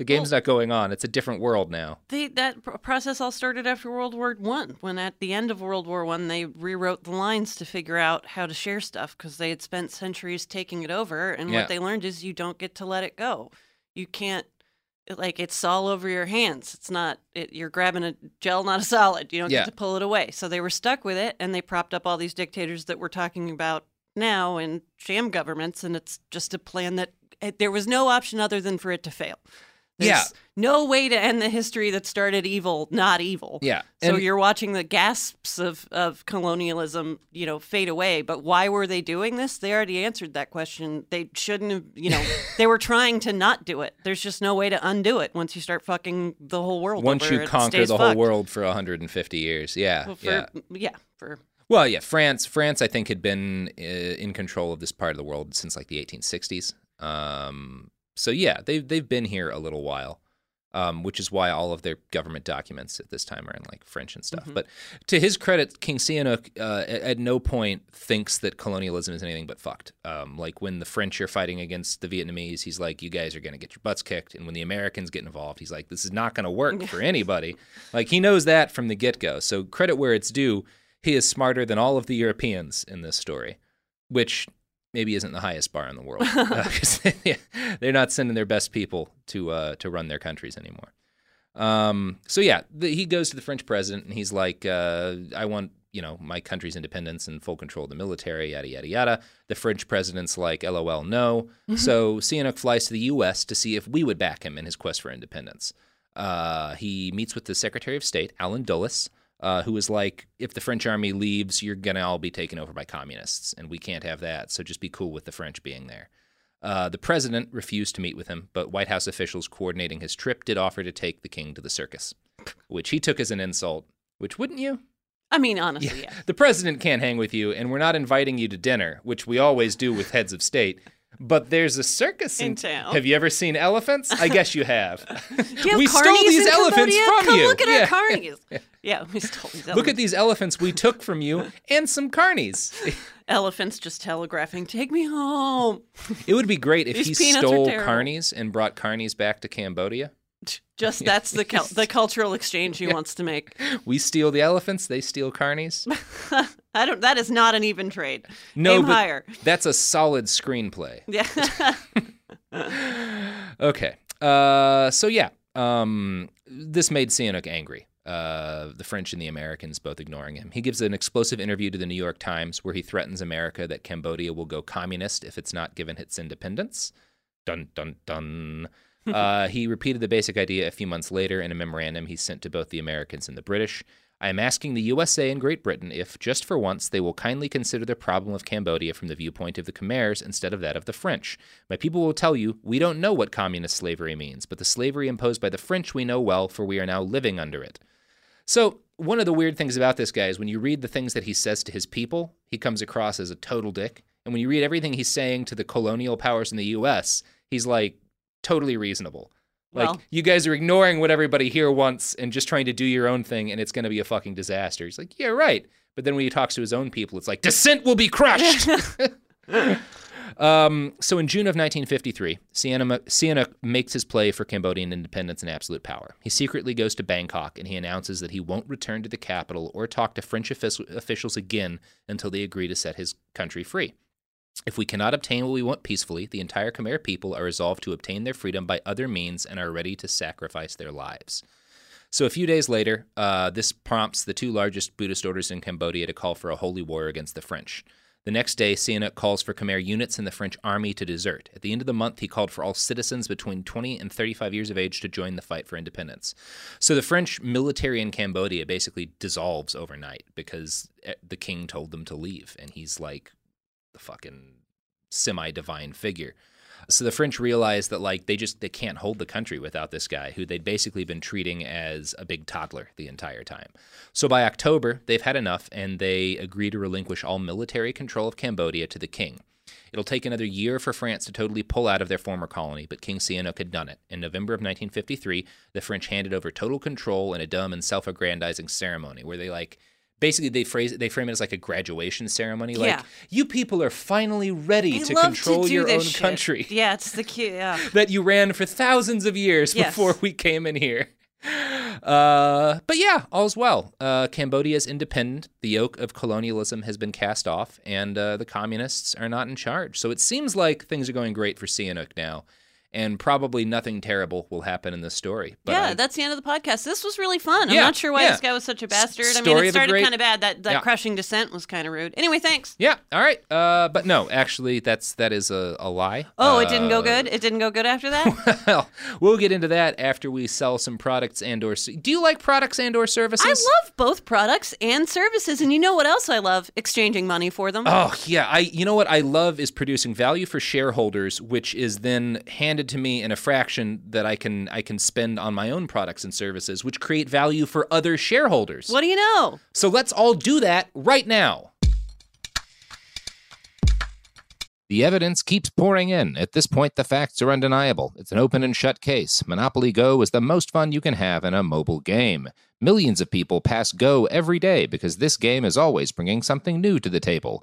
The game's not going on. It's a different world now. That process all started after World War I, when at the end of World War I, they rewrote the lines to figure out how to share stuff because they had spent centuries taking it over. And what they learned is you don't get to let it go. You can't, it's all over your hands. It's not, you're grabbing a gel, not a solid. You don't get to pull it away. So they were stuck with it, and they propped up all these dictators that we're talking about now and sham governments. And it's just a plan that there was no option other than for it to fail. There's no way to end the history that started evil, not evil. Yeah. So you're watching the gasps of colonialism, fade away. But why were they doing this? They already answered that question. They shouldn't have, they were trying to not do it. There's just no way to undo it once you start fucking the whole world. Once you conquer the whole world for 150 years. Yeah. Well, France, I think, had been in control of this part of the world since the 1860s. So they've been here a little while. which is why all of their government documents at this time are in like French and stuff. Mm-hmm. But to his credit, King Sihanouk at no point thinks that colonialism is anything but fucked. Like when the French are fighting against the Vietnamese, he's like, you guys are going to get your butts kicked. And when the Americans get involved, he's like, this is not going to work for anybody. Like he knows that from the get-go. So credit where it's due, he is smarter than all of the Europeans in this story, which maybe isn't the highest bar in the world. They're not sending their best people to run their countries anymore. So he goes to the French president and he's like, I want, my country's independence and full control of the military, yada, yada, yada. The French president's like, LOL, no. Mm-hmm. So Sihanouk flies to the U.S. to see if we would back him in his quest for independence. He meets with the Secretary of State, Alan Dulles, who was like, if the French army leaves, you're going to all be taken over by communists, and we can't have that, so just be cool with the French being there. The president refused to meet with him, but White House officials coordinating his trip did offer to take the king to the circus, which he took as an insult, which wouldn't you? I mean, honestly, yeah. The president can't hang with you, and we're not inviting you to dinner, which we always do with heads of state. But there's a circus in town. Have you ever seen elephants? I guess you have. We stole these elephants from you. Come look at our carnies. Yeah, we stole these elephants. Look at these elephants we took from you and some carnies. Elephants just telegraphing, take me home. It would be great if he stole carnies and brought carnies back to Cambodia. Just that's the cultural exchange he wants to make. We steal the elephants, they steal carnies. That is not an even trade. No, aim higher. That's a solid screenplay. Yeah. Okay. This made Sihanouk angry. The French and the Americans both ignoring him. He gives an explosive interview to the New York Times where he threatens America that Cambodia will go communist if it's not given its independence. Dun, dun, dun. He repeated the basic idea a few months later in a memorandum he sent to both the Americans and the British. I am asking the USA and Great Britain if, just for once, they will kindly consider the problem of Cambodia from the viewpoint of the Khmers instead of that of the French. My people will tell you, we don't know what communist slavery means, but the slavery imposed by the French we know well, for we are now living under it. So one of the weird things about this guy is when you read the things that he says to his people, he comes across as a total dick. And when you read everything he's saying to the colonial powers in the U.S., he's like, totally reasonable. Like, you guys are ignoring what everybody here wants and just trying to do your own thing, and it's going to be a fucking disaster. He's like, yeah, right. But then when he talks to his own people, it's like, dissent will be crushed. So in June of 1953, Sihanouk makes his play for Cambodian independence and absolute power. He secretly goes to Bangkok, and he announces that he won't return to the capital or talk to French officials again until they agree to set his country free. If we cannot obtain what we want peacefully, the entire Khmer people are resolved to obtain their freedom by other means and are ready to sacrifice their lives. So a few days later, this prompts the two largest Buddhist orders in Cambodia to call for a holy war against the French. The next day, Sihanouk calls for Khmer units in the French army to desert. At the end of the month, he called for all citizens between 20 and 35 years of age to join the fight for independence. So the French military in Cambodia basically dissolves overnight because the king told them to leave, and he's like, the fucking semi-divine figure. So the French realized that they can't hold the country without this guy who they'd basically been treating as a big toddler the entire time. So by October, they've had enough and they agree to relinquish all military control of Cambodia to the king. It'll take another year for France to totally pull out of their former colony, but King Sihanouk had done it. In November of 1953, the French handed over total control in a dumb and self-aggrandizing ceremony where they basically, they frame it as like a graduation ceremony. Like, you people are finally ready to control your own country. Yeah, it's the cue. Yeah. That you ran for thousands of years before we came in here. But all's well. Cambodia is independent. The yoke of colonialism has been cast off, and the communists are not in charge. So it seems like things are going great for Sihanouk now. And probably nothing terrible will happen in this story. But that's the end of the podcast. This was really fun. I'm not sure why this guy was such a bastard. It started kind of bad. That crushing dissent was kind of rude. Anyway, thanks. Yeah, all right. But no, actually, that is a lie. Oh, it didn't go good? It didn't go good after that? Well, we'll get into that after we sell some products and or... Do you like products and or services? I love both products and services. And you know what else I love? Exchanging money for them. Oh, yeah. You know what I love is producing value for shareholders, which is then handed to me in a fraction that I can spend on my own products and services, which create value for other shareholders. What do you know? So let's all do that right now. The evidence keeps pouring in. At this point, the facts are undeniable. It's an open and shut case. Monopoly Go is the most fun you can have in a mobile game. Millions of people pass Go every day because this game is always bringing something new to the table.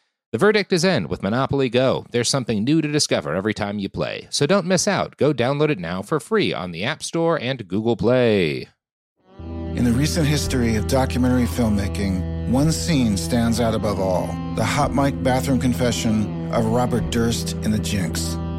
The verdict is in with Monopoly Go. There's something new to discover every time you play. So don't miss out. Go download it now for free on the App Store and Google Play. In the recent history of documentary filmmaking, one scene stands out above all. The hot mic bathroom confession of Robert Durst in The Jinx.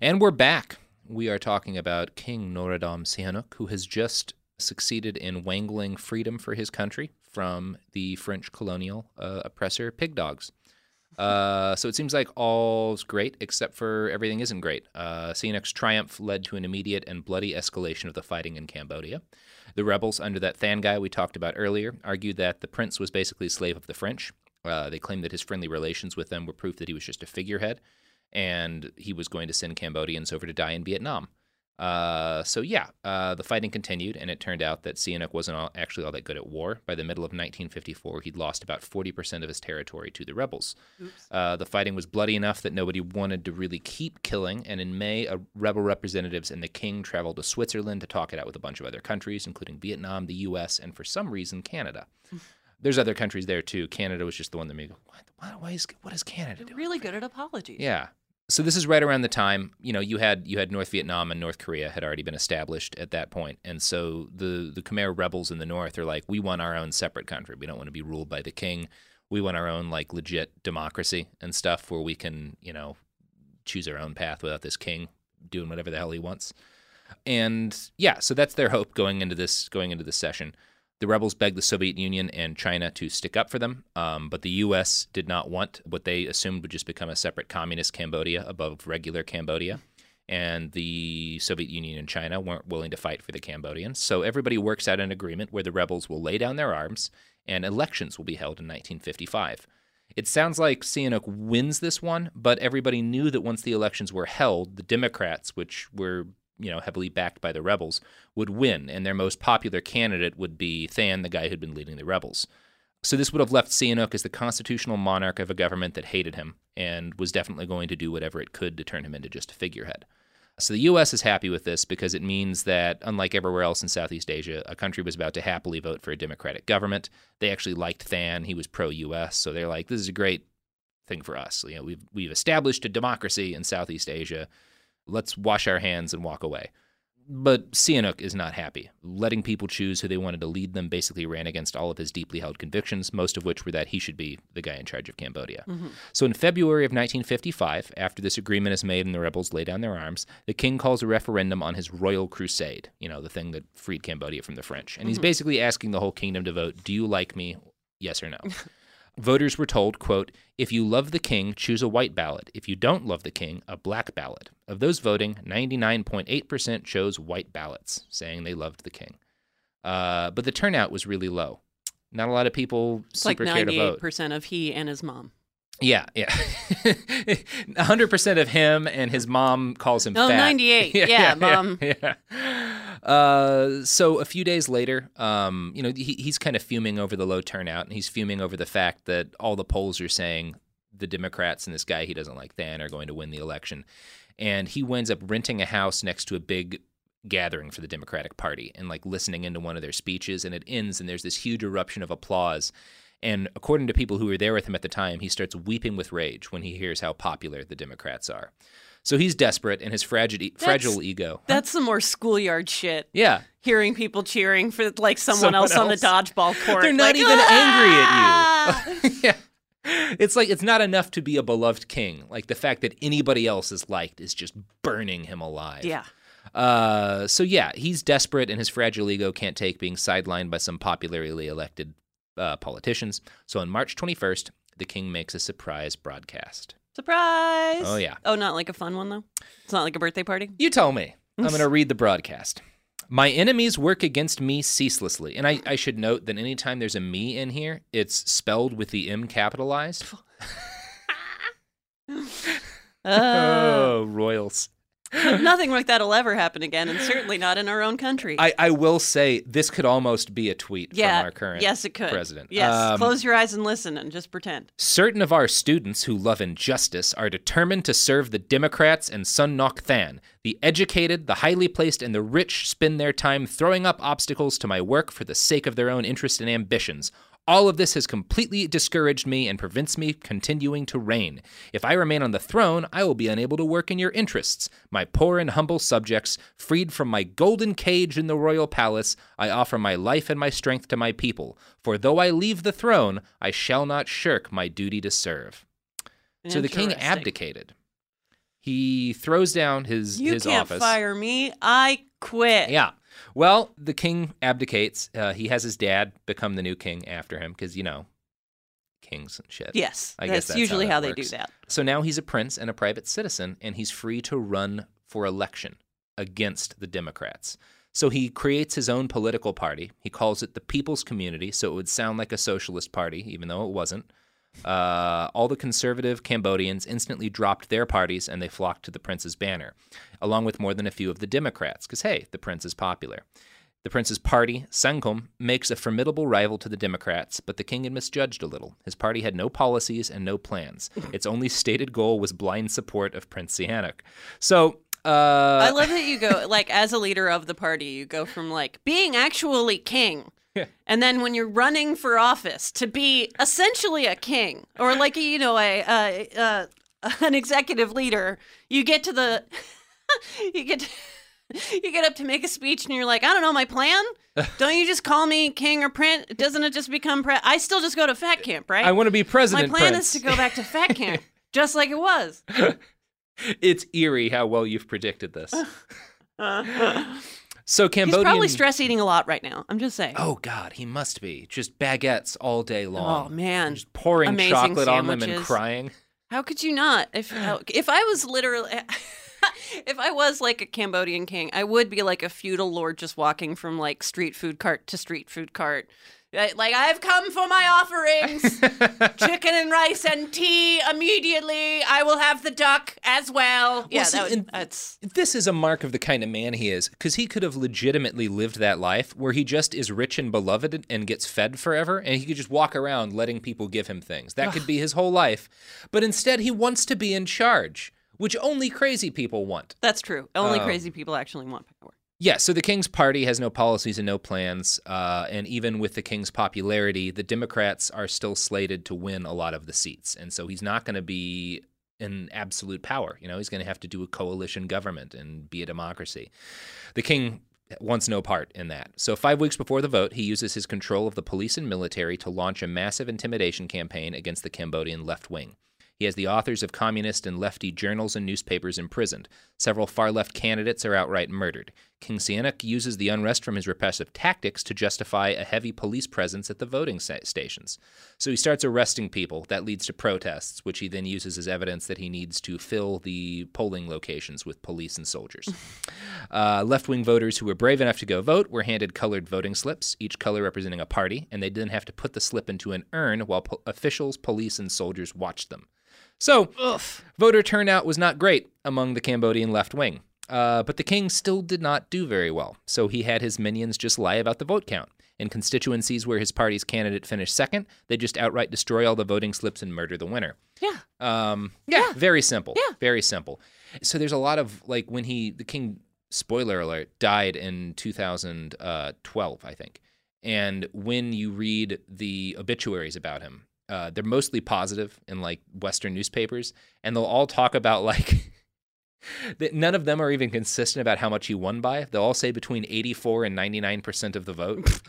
And we're back. We are talking about King Norodom Sihanouk, who has just succeeded in wangling freedom for his country from the French colonial oppressor pig dogs. So it seems like all's great, except for everything isn't great. Sihanouk's triumph led to an immediate and bloody escalation of the fighting in Cambodia. The rebels under that Than guy we talked about earlier argued that the prince was basically a slave of the French. They claimed that his friendly relations with them were proof that he was just a figurehead, and he was going to send Cambodians over to die in Vietnam. So the fighting continued, and it turned out that Sihanouk wasn't actually all that good at war. By the middle of 1954, he'd lost about 40% of his territory to the rebels. The fighting was bloody enough that nobody wanted to really keep killing, and in May, rebel representatives and the king traveled to Switzerland to talk it out with a bunch of other countries, including Vietnam, the U.S., and for some reason, Canada. There's other countries there, too. Canada was just the one that made me go, what is Canada doing? They're really good at apologies. Yeah. So this is right around the time, you had North Vietnam and North Korea had already been established at that point. And so the Khmer rebels in the north are like, we want our own separate country. We don't want to be ruled by the king. We want our own, like, legit democracy and stuff where we can, choose our own path without this king doing whatever the hell he wants. And, so that's their hope going into this session. The rebels begged the Soviet Union and China to stick up for them, but the U.S. did not want what they assumed would just become a separate communist Cambodia above regular Cambodia, and the Soviet Union and China weren't willing to fight for the Cambodians. So everybody works out an agreement where the rebels will lay down their arms and elections will be held in 1955. It sounds like Sihanouk wins this one, but everybody knew that once the elections were held, the Democrats, which were, you know, heavily backed by the rebels, would win, and their most popular candidate would be Than, the guy who'd been leading the rebels. So this would have left Sihanouk as the constitutional monarch of a government that hated him and was definitely going to do whatever it could to turn him into just a figurehead. So the U.S. is happy with this because it means that, unlike everywhere else in Southeast Asia, a country was about to happily vote for a democratic government. They actually liked Than. He was pro-U.S., so they're like, this is a great thing for us. You know, we've established a democracy in Southeast Asia. Let's wash our hands and walk away. But Sihanouk is not happy. Letting people choose who they wanted to lead them basically ran against all of his deeply held convictions, most of which were that he should be the guy in charge of Cambodia. Mm-hmm. So in February of 1955, after this agreement is made and the rebels lay down their arms, the king calls a referendum on his royal crusade, you know, the thing that freed Cambodia from the French. And he's basically asking the whole kingdom to vote, do you like me, yes or no? Voters were told, quote, if you love the king, choose a white ballot. If you don't love the king, a black ballot. Of those voting, 99.8% chose white ballots, saying they loved the king. But the turnout was really low. Not a lot of people super cared to vote. It's like 98% of he and his mom. Yeah, yeah. 100% of him and his mom calls him fat. 98. Yeah, mom. Yeah. So a few days later, you know, he's kind of fuming over the low turnout, and he's fuming over the fact that all the polls are saying the Democrats and this guy he doesn't like, Than, are going to win the election. And he winds up renting a house next to a big gathering for the Democratic Party and, like, listening into one of their speeches, and it ends, and there's this huge eruption of applause. And according to people who were there with him at the time, he starts weeping with rage when he hears how popular the Democrats are. So he's desperate, and his fragile ego. That's the more schoolyard shit. Yeah. Hearing people cheering for, like, someone else on the dodgeball court. They're not even angry at you. Yeah. It's like, it's not enough to be a beloved king. Like, the fact that anybody else is liked is just burning him alive. Yeah. So, yeah, he's desperate, and his fragile ego can't take being sidelined by some popularly elected politicians. So on March 21st, the king makes a surprise broadcast. Surprise! Oh, yeah. Oh, not like a fun one, though? It's not like a birthday party? You tell me. I'm going to read the broadcast. My enemies work against me ceaselessly. And I should note that anytime there's a me in here, it's spelled with the M capitalized. Oh, royals. Nothing like that'll ever happen again, and certainly not in our own country. I will say this could almost be a tweet from our current president. Yes, close your eyes and listen and just pretend. Certain of our students who love injustice are determined to serve the Democrats and Sun Nok Than. The educated, the highly placed, and the rich spend their time throwing up obstacles to my work for the sake of their own interest and ambitions. All of this has completely discouraged me and prevents me continuing to reign. If I remain on the throne, I will be unable to work in your interests. My poor and humble subjects, freed from my golden cage in the royal palace, I offer my life and my strength to my people. For though I leave the throne, I shall not shirk my duty to serve. So the king abdicated. He throws down his office. You can't fire me. I quit. Yeah. Well, the king abdicates. He has his dad become the new king after him because, you know, kings and shit. Yes, I guess that's usually how they do that. So now he's a prince and a private citizen, and he's free to run for election against the Democrats. So he creates his own political party. He calls it the People's Community, so it would sound like a socialist party, even though it wasn't. All the conservative Cambodians instantly dropped their parties and they flocked to the prince's banner, along with more than a few of the Democrats, because, hey, the prince is popular. The prince's party, Sangkum, makes a formidable rival to the Democrats, but the king had misjudged a little. His party had no policies and no plans. Its only stated goal was blind support of Prince Sihanouk. So... I love that you go, like, as a leader of the party, you go from, like, being actually king... And then when you're running for office to be essentially a king or like, you know, an executive leader, you get to the you get up to make a speech and you're like, I don't know my plan. Don't you just call me king or prince? Doesn't it just become I still just go to fat camp, right? I want to be president. My plan is to go back to fat camp just like it was. It's eerie how well you've predicted this. So Cambodian... He's probably stress eating a lot right now. I'm just saying. Oh, God. He must be. Just baguettes all day long. Oh, man. Just pouring amazing chocolate sandwiches on them and crying. How could you not? If I was literally... If I was like a Cambodian king, I would be like a feudal lord just walking from like street food cart to street food cart, Like, I've come for my offerings, chicken and rice and tea immediately. I will have the duck as well. Yeah, see, that's... This is a mark of the kind of man he is, because he could have legitimately lived that life where he just is rich and beloved and gets fed forever, and he could just walk around letting people give him things. That could be his whole life. But instead, he wants to be in charge, which only crazy people want. That's true. Only crazy people actually want power. Yeah, so the King's party has no policies and no plans, and even with the King's popularity, the Democrats are still slated to win a lot of the seats, and so he's not going to be in absolute power. You know, he's going to have to do a coalition government and be a democracy. The King wants no part in that. So 5 weeks before the vote, he uses his control of the police and military to launch a massive intimidation campaign against the Cambodian left wing. He has the authors of communist and lefty journals and newspapers imprisoned. Several far-left candidates are outright murdered. King Sihanouk uses the unrest from his repressive tactics to justify a heavy police presence at the voting stations. So he starts arresting people. That leads to protests, which he then uses as evidence that he needs to fill the polling locations with police and soldiers. Left-wing voters who were brave enough to go vote were handed colored voting slips, each color representing a party, and they didn't have to put the slip into an urn while officials, police, and soldiers watched them. So, voter turnout was not great among the Cambodian left wing. But the King still did not do very well, so he had his minions just lie about the vote count. In constituencies where his party's candidate finished second, they just outright destroy all the voting slips and murder the winner. Yeah. Yeah. Very simple. Yeah. Very simple. So there's a lot of, like, when the King, spoiler alert, died in 2012, I think. And when you read the obituaries about him, they're mostly positive in, like, Western newspapers, and they'll all talk about, like, none of them are even consistent about how much he won by. They'll all say between 84 and 99% of the vote,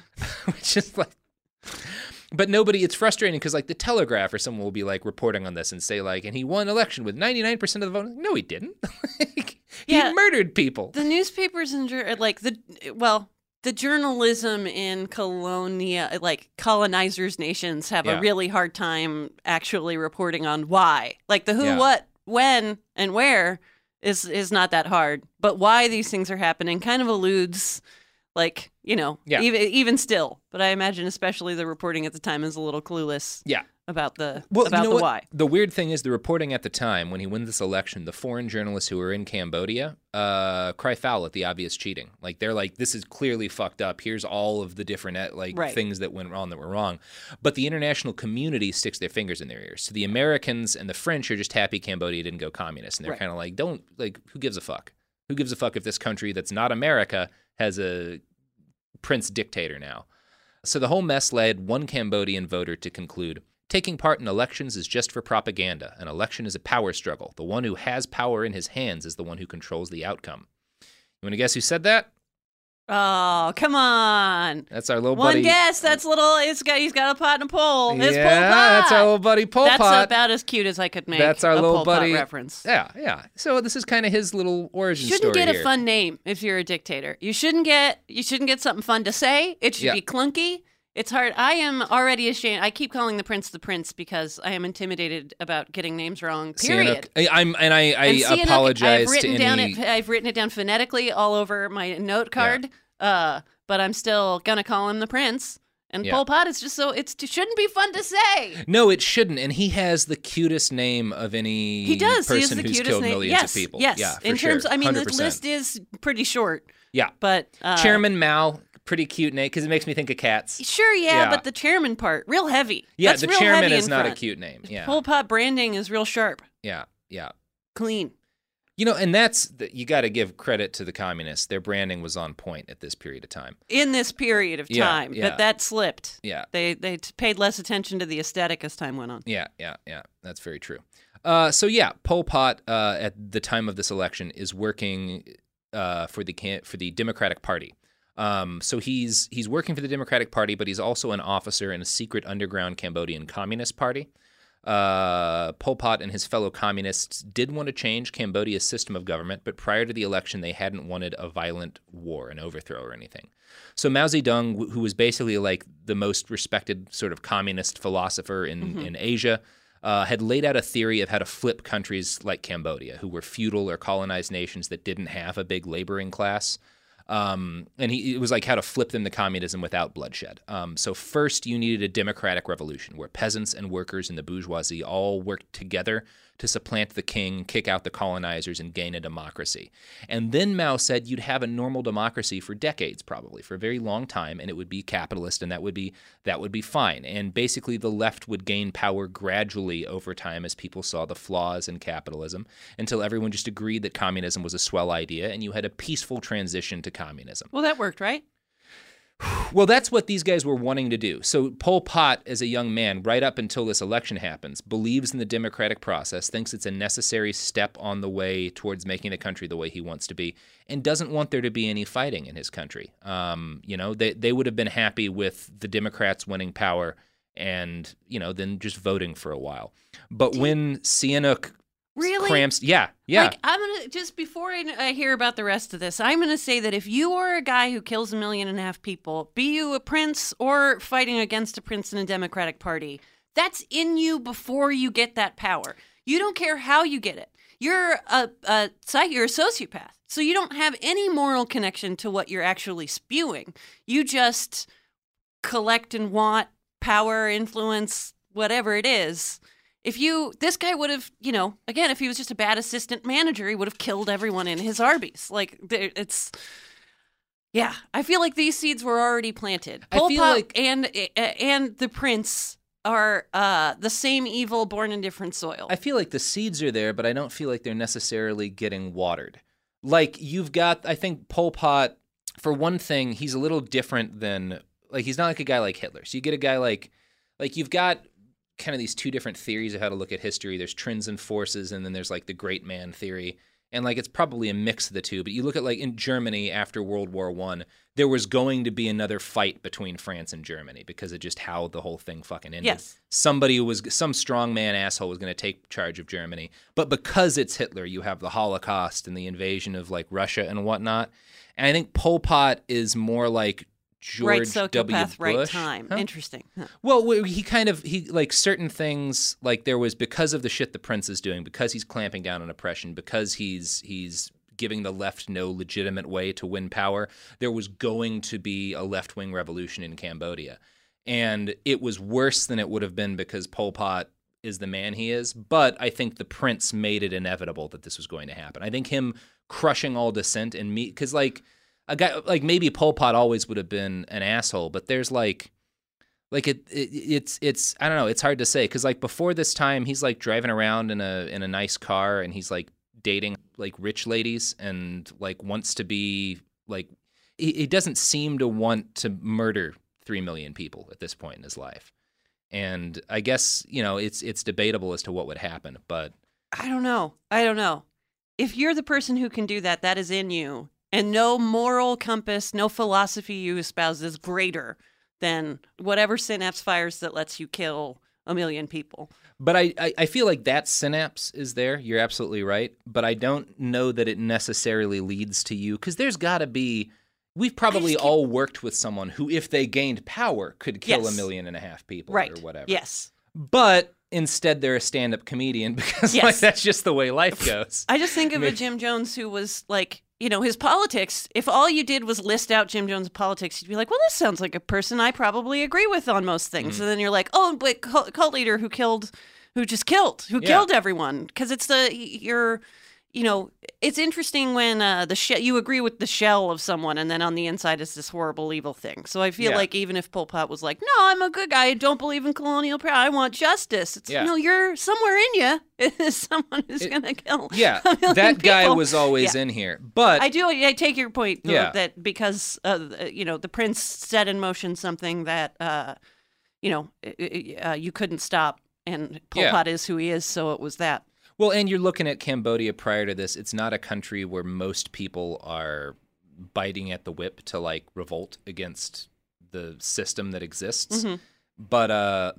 which is, like, but nobody, it's frustrating because, like, the Telegraph or someone will be, like, reporting on this and say, like, and he won election with 99% of the vote. No, he didn't. Like, he murdered people. The newspapers and, like, the journalism in colonizers' nations have a really hard time actually reporting on why. Like, the who, what, when, and where is not that hard. But why these things are happening kind of eludes, like, you know, even still. But I imagine especially the reporting at the time is a little clueless. Yeah. About the why. The weird thing is the reporting at the time, when he wins this election, the foreign journalists who are in Cambodia cry foul at the obvious cheating. Like, they're like, this is clearly fucked up. Here's all of the different things that went wrong that were wrong. But the international community sticks their fingers in their ears. So the Americans and the French are just happy Cambodia didn't go communist. And they're kind of like, don't, like, who gives a fuck? Who gives a fuck if this country that's not America has a prince dictator now? So the whole mess led one Cambodian voter to conclude, taking part in elections is just for propaganda. An election is a power struggle. The one who has power in his hands is the one who controls the outcome. You want to guess who said that? Oh, come on. That's our little buddy. One guess. That's little. He's got a pot and a pole. It's Pol Pot. That's our little buddy Pol Pot. That's about as cute as I could make. That's our little buddy reference. Yeah, yeah. So this is kind of his little origin story. You shouldn't get a fun name if you're a dictator. You shouldn't get something fun to say. It should be clunky. It's hard. I am already ashamed. I keep calling the prince because I am intimidated about getting names wrong, period. I apologize to any... I've written it down phonetically all over my note card, but I'm still going to call him the prince. And Pol Pot is just so... It shouldn't be fun to say. No, it shouldn't. And he has the cutest name of any person who's killed millions of people. Yes, yeah, in terms... I mean, 100%. The list is pretty short. Yeah. But... Chairman Mao... Pretty cute name, because it makes me think of cats. Sure, but the chairman part, real heavy. Yeah, that's the chairman is not a cute name. Yeah. Pol Pot branding is real sharp. Yeah, yeah. Clean. You know, and you got to give credit to the communists. Their branding was on point at this period of time. In this period of time, but that slipped. Yeah. They paid less attention to the aesthetic as time went on. Yeah, yeah, yeah. That's very true. Pol Pot at the time of this election is working for the Democratic Party. So he's working for the Democratic Party, but he's also an officer in a secret underground Cambodian Communist Party. Pol Pot and his fellow communists did want to change Cambodia's system of government, but prior to the election, they hadn't wanted a violent war, an overthrow or anything. So Mao Zedong, who was basically like the most respected sort of communist philosopher in Asia, had laid out a theory of how to flip countries like Cambodia, who were feudal or colonized nations that didn't have a big laboring class. And it was like how to flip them to communism without bloodshed. So first you needed a democratic revolution where peasants and workers in the bourgeoisie all worked together to supplant the king, kick out the colonizers, and gain a democracy. And then Mao said you'd have a normal democracy for decades, probably, for a very long time, and it would be capitalist, and that would be fine. And basically the left would gain power gradually over time as people saw the flaws in capitalism until everyone just agreed that communism was a swell idea, and you had a peaceful transition to communism. Well, that worked, right? Well, that's what these guys were wanting to do. So Pol Pot, as a young man, right up until this election happens, believes in the democratic process, thinks it's a necessary step on the way towards making the country the way he wants to be, and doesn't want there to be any fighting in his country. They would have been happy with the Democrats winning power and, then just voting for a while. But when Sihanouk... Really? Cramps. Yeah. Like, I'm going to, just before I hear about the rest of this, I'm going to say that if you are a guy who kills 1.5 million people, be you a prince or fighting against a prince in a Democratic Party, that's in you before you get that power. You don't care how you get it. You're a sociopath. So you don't have any moral connection to what you're actually spewing. You just collect and want power, influence, whatever it is. This guy would have, again, if he was just a bad assistant manager, he would have killed everyone in his Arby's. I feel like these seeds were already planted. Pol Pot and the prince are the same evil born in different soil. I feel like the seeds are there, but I don't feel like they're necessarily getting watered. Like, you've got, I think Pol Pot, for one thing, he's a little different than, like, he's not like a guy like Hitler. So you get a guy like you've got kind of these two different theories of how to look at history. There's trends and forces, and then there's like the great man theory. And like, it's probably a mix of the two, but you look at like in Germany after World War I, there was going to be another fight between France and Germany because of just how the whole thing fucking ended. Yes. Some strongman asshole was going to take charge of Germany. But because it's Hitler, you have the Holocaust and the invasion of like Russia and whatnot. And I think Pol Pot is more like George W. Bush. Right time. Huh? Interesting. Huh. Well, he certain things, like there was, because of the shit the prince is doing, because he's clamping down on oppression, because he's giving the left no legitimate way to win power, there was going to be a left-wing revolution in Cambodia. And it was worse than it would have been because Pol Pot is the man he is, but I think the prince made it inevitable that this was going to happen. I think him crushing all dissent and because like... A guy like maybe Pol Pot always would have been an asshole, but there's it's I don't know, it's hard to say because like before this time he's like driving around in a nice car and he's like dating like rich ladies and like wants to be like he doesn't seem to want to murder 3 million people at this point in his life, and I guess it's debatable as to what would happen, but I don't know if you're the person who can do that is in you. And no moral compass, no philosophy you espouse is greater than whatever synapse fires that lets you kill 1 million people. But I feel like that synapse is there. You're absolutely right. But I don't know that it necessarily leads to you, because there's got to be... We've probably all worked with someone who, if they gained power, could kill 1.5 million people or whatever. Yes. But... Instead, they're a stand-up comedian because that's just the way life goes. I just think of a Jim Jones who was like, his politics, if all you did was list out Jim Jones' politics, you'd be like, well, this sounds like a person I probably agree with on most things. Mm-hmm. And then you're like, oh, but cult leader who killed everyone. Because it's it's interesting when you agree with the shell of someone, and then on the inside is this horrible, evil thing. So I feel like even if Pol Pot was like, no, I'm a good guy, I don't believe in colonial power, I want justice. It's, no, you're somewhere in you is someone who's going to kill 1 million people. Guy was always in here. But I take your point that because, the prince set in motion something that, you couldn't stop, and Pol Pot is who he is, so it was that. Well, and you're looking at Cambodia prior to this. It's not a country where most people are biting at the whip to, like, revolt against the system that exists. Mm-hmm. But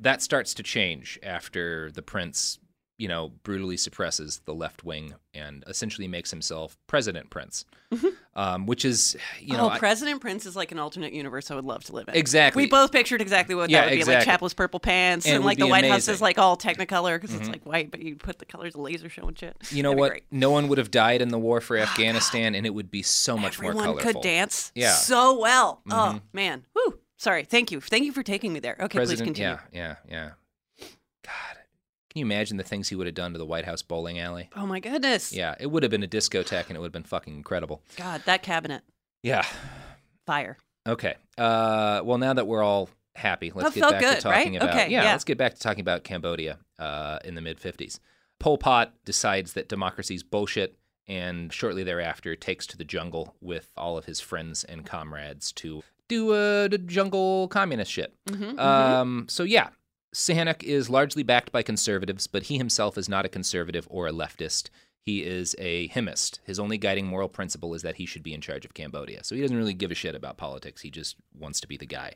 that starts to change after the prince you know, brutally suppresses the left wing and essentially makes himself President Prince, mm-hmm. Which is, you know. Oh, President Prince is like an alternate universe I would love to live in. Exactly. We both pictured exactly what that would be, like Chapless purple pants and like the White House is like all Technicolor because mm-hmm. it's like white, but you put the colors of laser show and shit. You know what? No one would have died in the war for Afghanistan and it would be so much more colorful. Everyone could dance so well. Mm-hmm. Oh, man. Woo. Sorry. Thank you. Thank you for taking me there. Okay, please continue. Yeah. God. Can you imagine the things he would have done to the White House bowling alley? Oh, my goodness. Yeah, it would have been a discotheque, and it would have been fucking incredible. God, that cabinet. Yeah. Fire. Okay. Well, now that we're all happy, let's get back to talking about... Okay, yeah, let's get back to talking about Cambodia in the mid-'50s. Pol Pot decides that democracy's bullshit, and shortly thereafter takes to the jungle with all of his friends and comrades to do the jungle communist shit. Mm-hmm, So, yeah. Sihanouk is largely backed by conservatives, but he himself is not a conservative or a leftist. He is a himist. His only guiding moral principle is that he should be in charge of Cambodia. So he doesn't really give a shit about politics. He just wants to be the guy.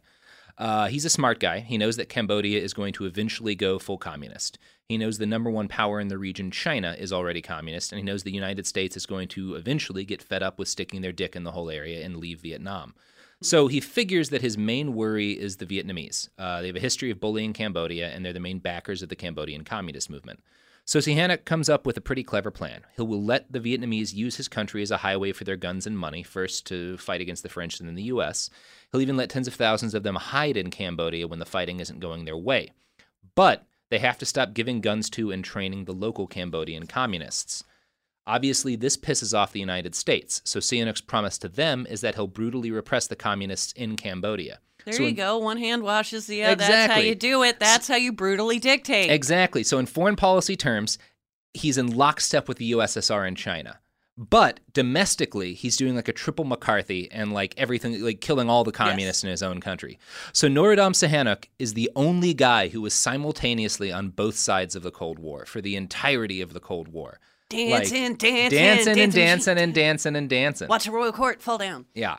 He's a smart guy. He knows that Cambodia is going to eventually go full communist. He knows the number one power in the region, China, is already communist, and he knows the United States is going to eventually get fed up with sticking their dick in the whole area and leave Vietnam. So he figures that his main worry is the Vietnamese. They have a history of bullying Cambodia, and they're the main backers of the Cambodian communist movement. So Sihanouk comes up with a pretty clever plan. He will let the Vietnamese use his country as a highway for their guns and money, first to fight against the French and then the U.S. He'll even let tens of thousands of them hide in Cambodia when the fighting isn't going their way. But they have to stop giving guns to and training the local Cambodian communists. Obviously, this pisses off the United States, so Sihanouk's promise to them is that he'll brutally repress the communists in Cambodia. There you go. One hand washes the other. Exactly. That's how you do it. That's how you brutally dictate. Exactly. So in foreign policy terms, he's in lockstep with the USSR and China. But domestically, he's doing like a triple McCarthy and like everything, like killing all the communists in his own country. So Norodom Sihanouk is the only guy who was simultaneously on both sides of the Cold War for the entirety of the Cold War. Dancing and dancing. Watch a royal court fall down. Yeah.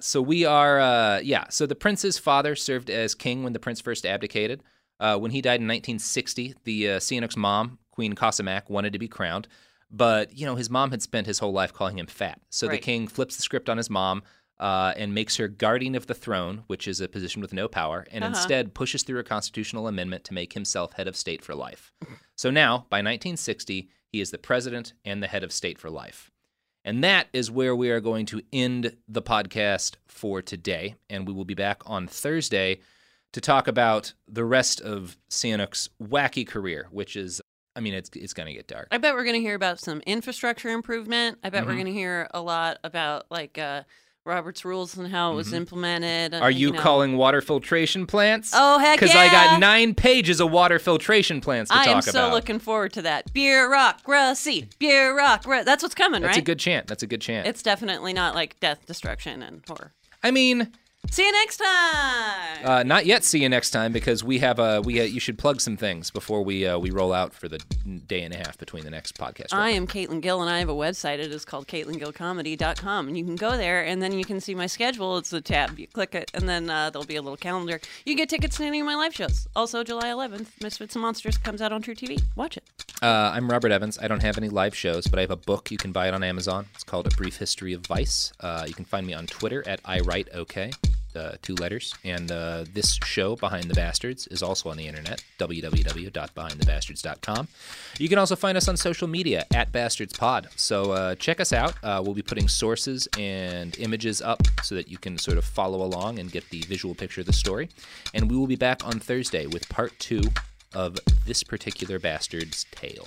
So we are, So the prince's father served as king when the prince first abdicated. When he died in 1960, the Sihanouk's mom, Queen Kossamak, wanted to be crowned. But, you know, his mom had spent his whole life calling him fat. So the king flips the script on his mom and makes her guardian of the throne, which is a position with no power, and instead pushes through a constitutional amendment to make himself head of state for life. So now, by 1960... he is the president and the head of state for life. And that is where we are going to end the podcast for today. And we will be back on Thursday to talk about the rest of Sihanouk's wacky career, which is, I mean, it's going to get dark. I bet we're going to hear about some infrastructure improvement. I bet we're going to hear a lot about, like, Robert's rules and how it was implemented. Are you calling water filtration plants? Oh, heck yeah! Because I got 9 pages of water filtration plants to talk about. I am so looking forward to that. Bureaucracy. Bureaucracy. That's what's coming, right? That's a good chant. That's a good chant. It's definitely not like death, destruction, and horror. I mean... see you next time! Not yet see you next time, because we have you should plug some things before we roll out for the day and a half between the next podcast. I am Caitlin Gill, and I have a website. It is called CaitlinGillComedy.com, and you can go there, and then you can see my schedule. It's the tab. You click it, and then there'll be a little calendar. You get tickets to any of my live shows. Also, July 11th, Misfits and Monsters comes out on True TV. Watch it. I'm Robert Evans. I don't have any live shows, but I have a book. You can buy it on Amazon. It's called A Brief History of Vice. You can find me on Twitter at iWriteOK. 2 letters. And this show, Behind the Bastards, is also on the internet, www.behindthebastards.com. You can also find us on social media, at BastardsPod. So check us out. We'll be putting sources and images up so that you can sort of follow along and get the visual picture of the story. And we will be back on Thursday with part 2 of this particular bastard's tale.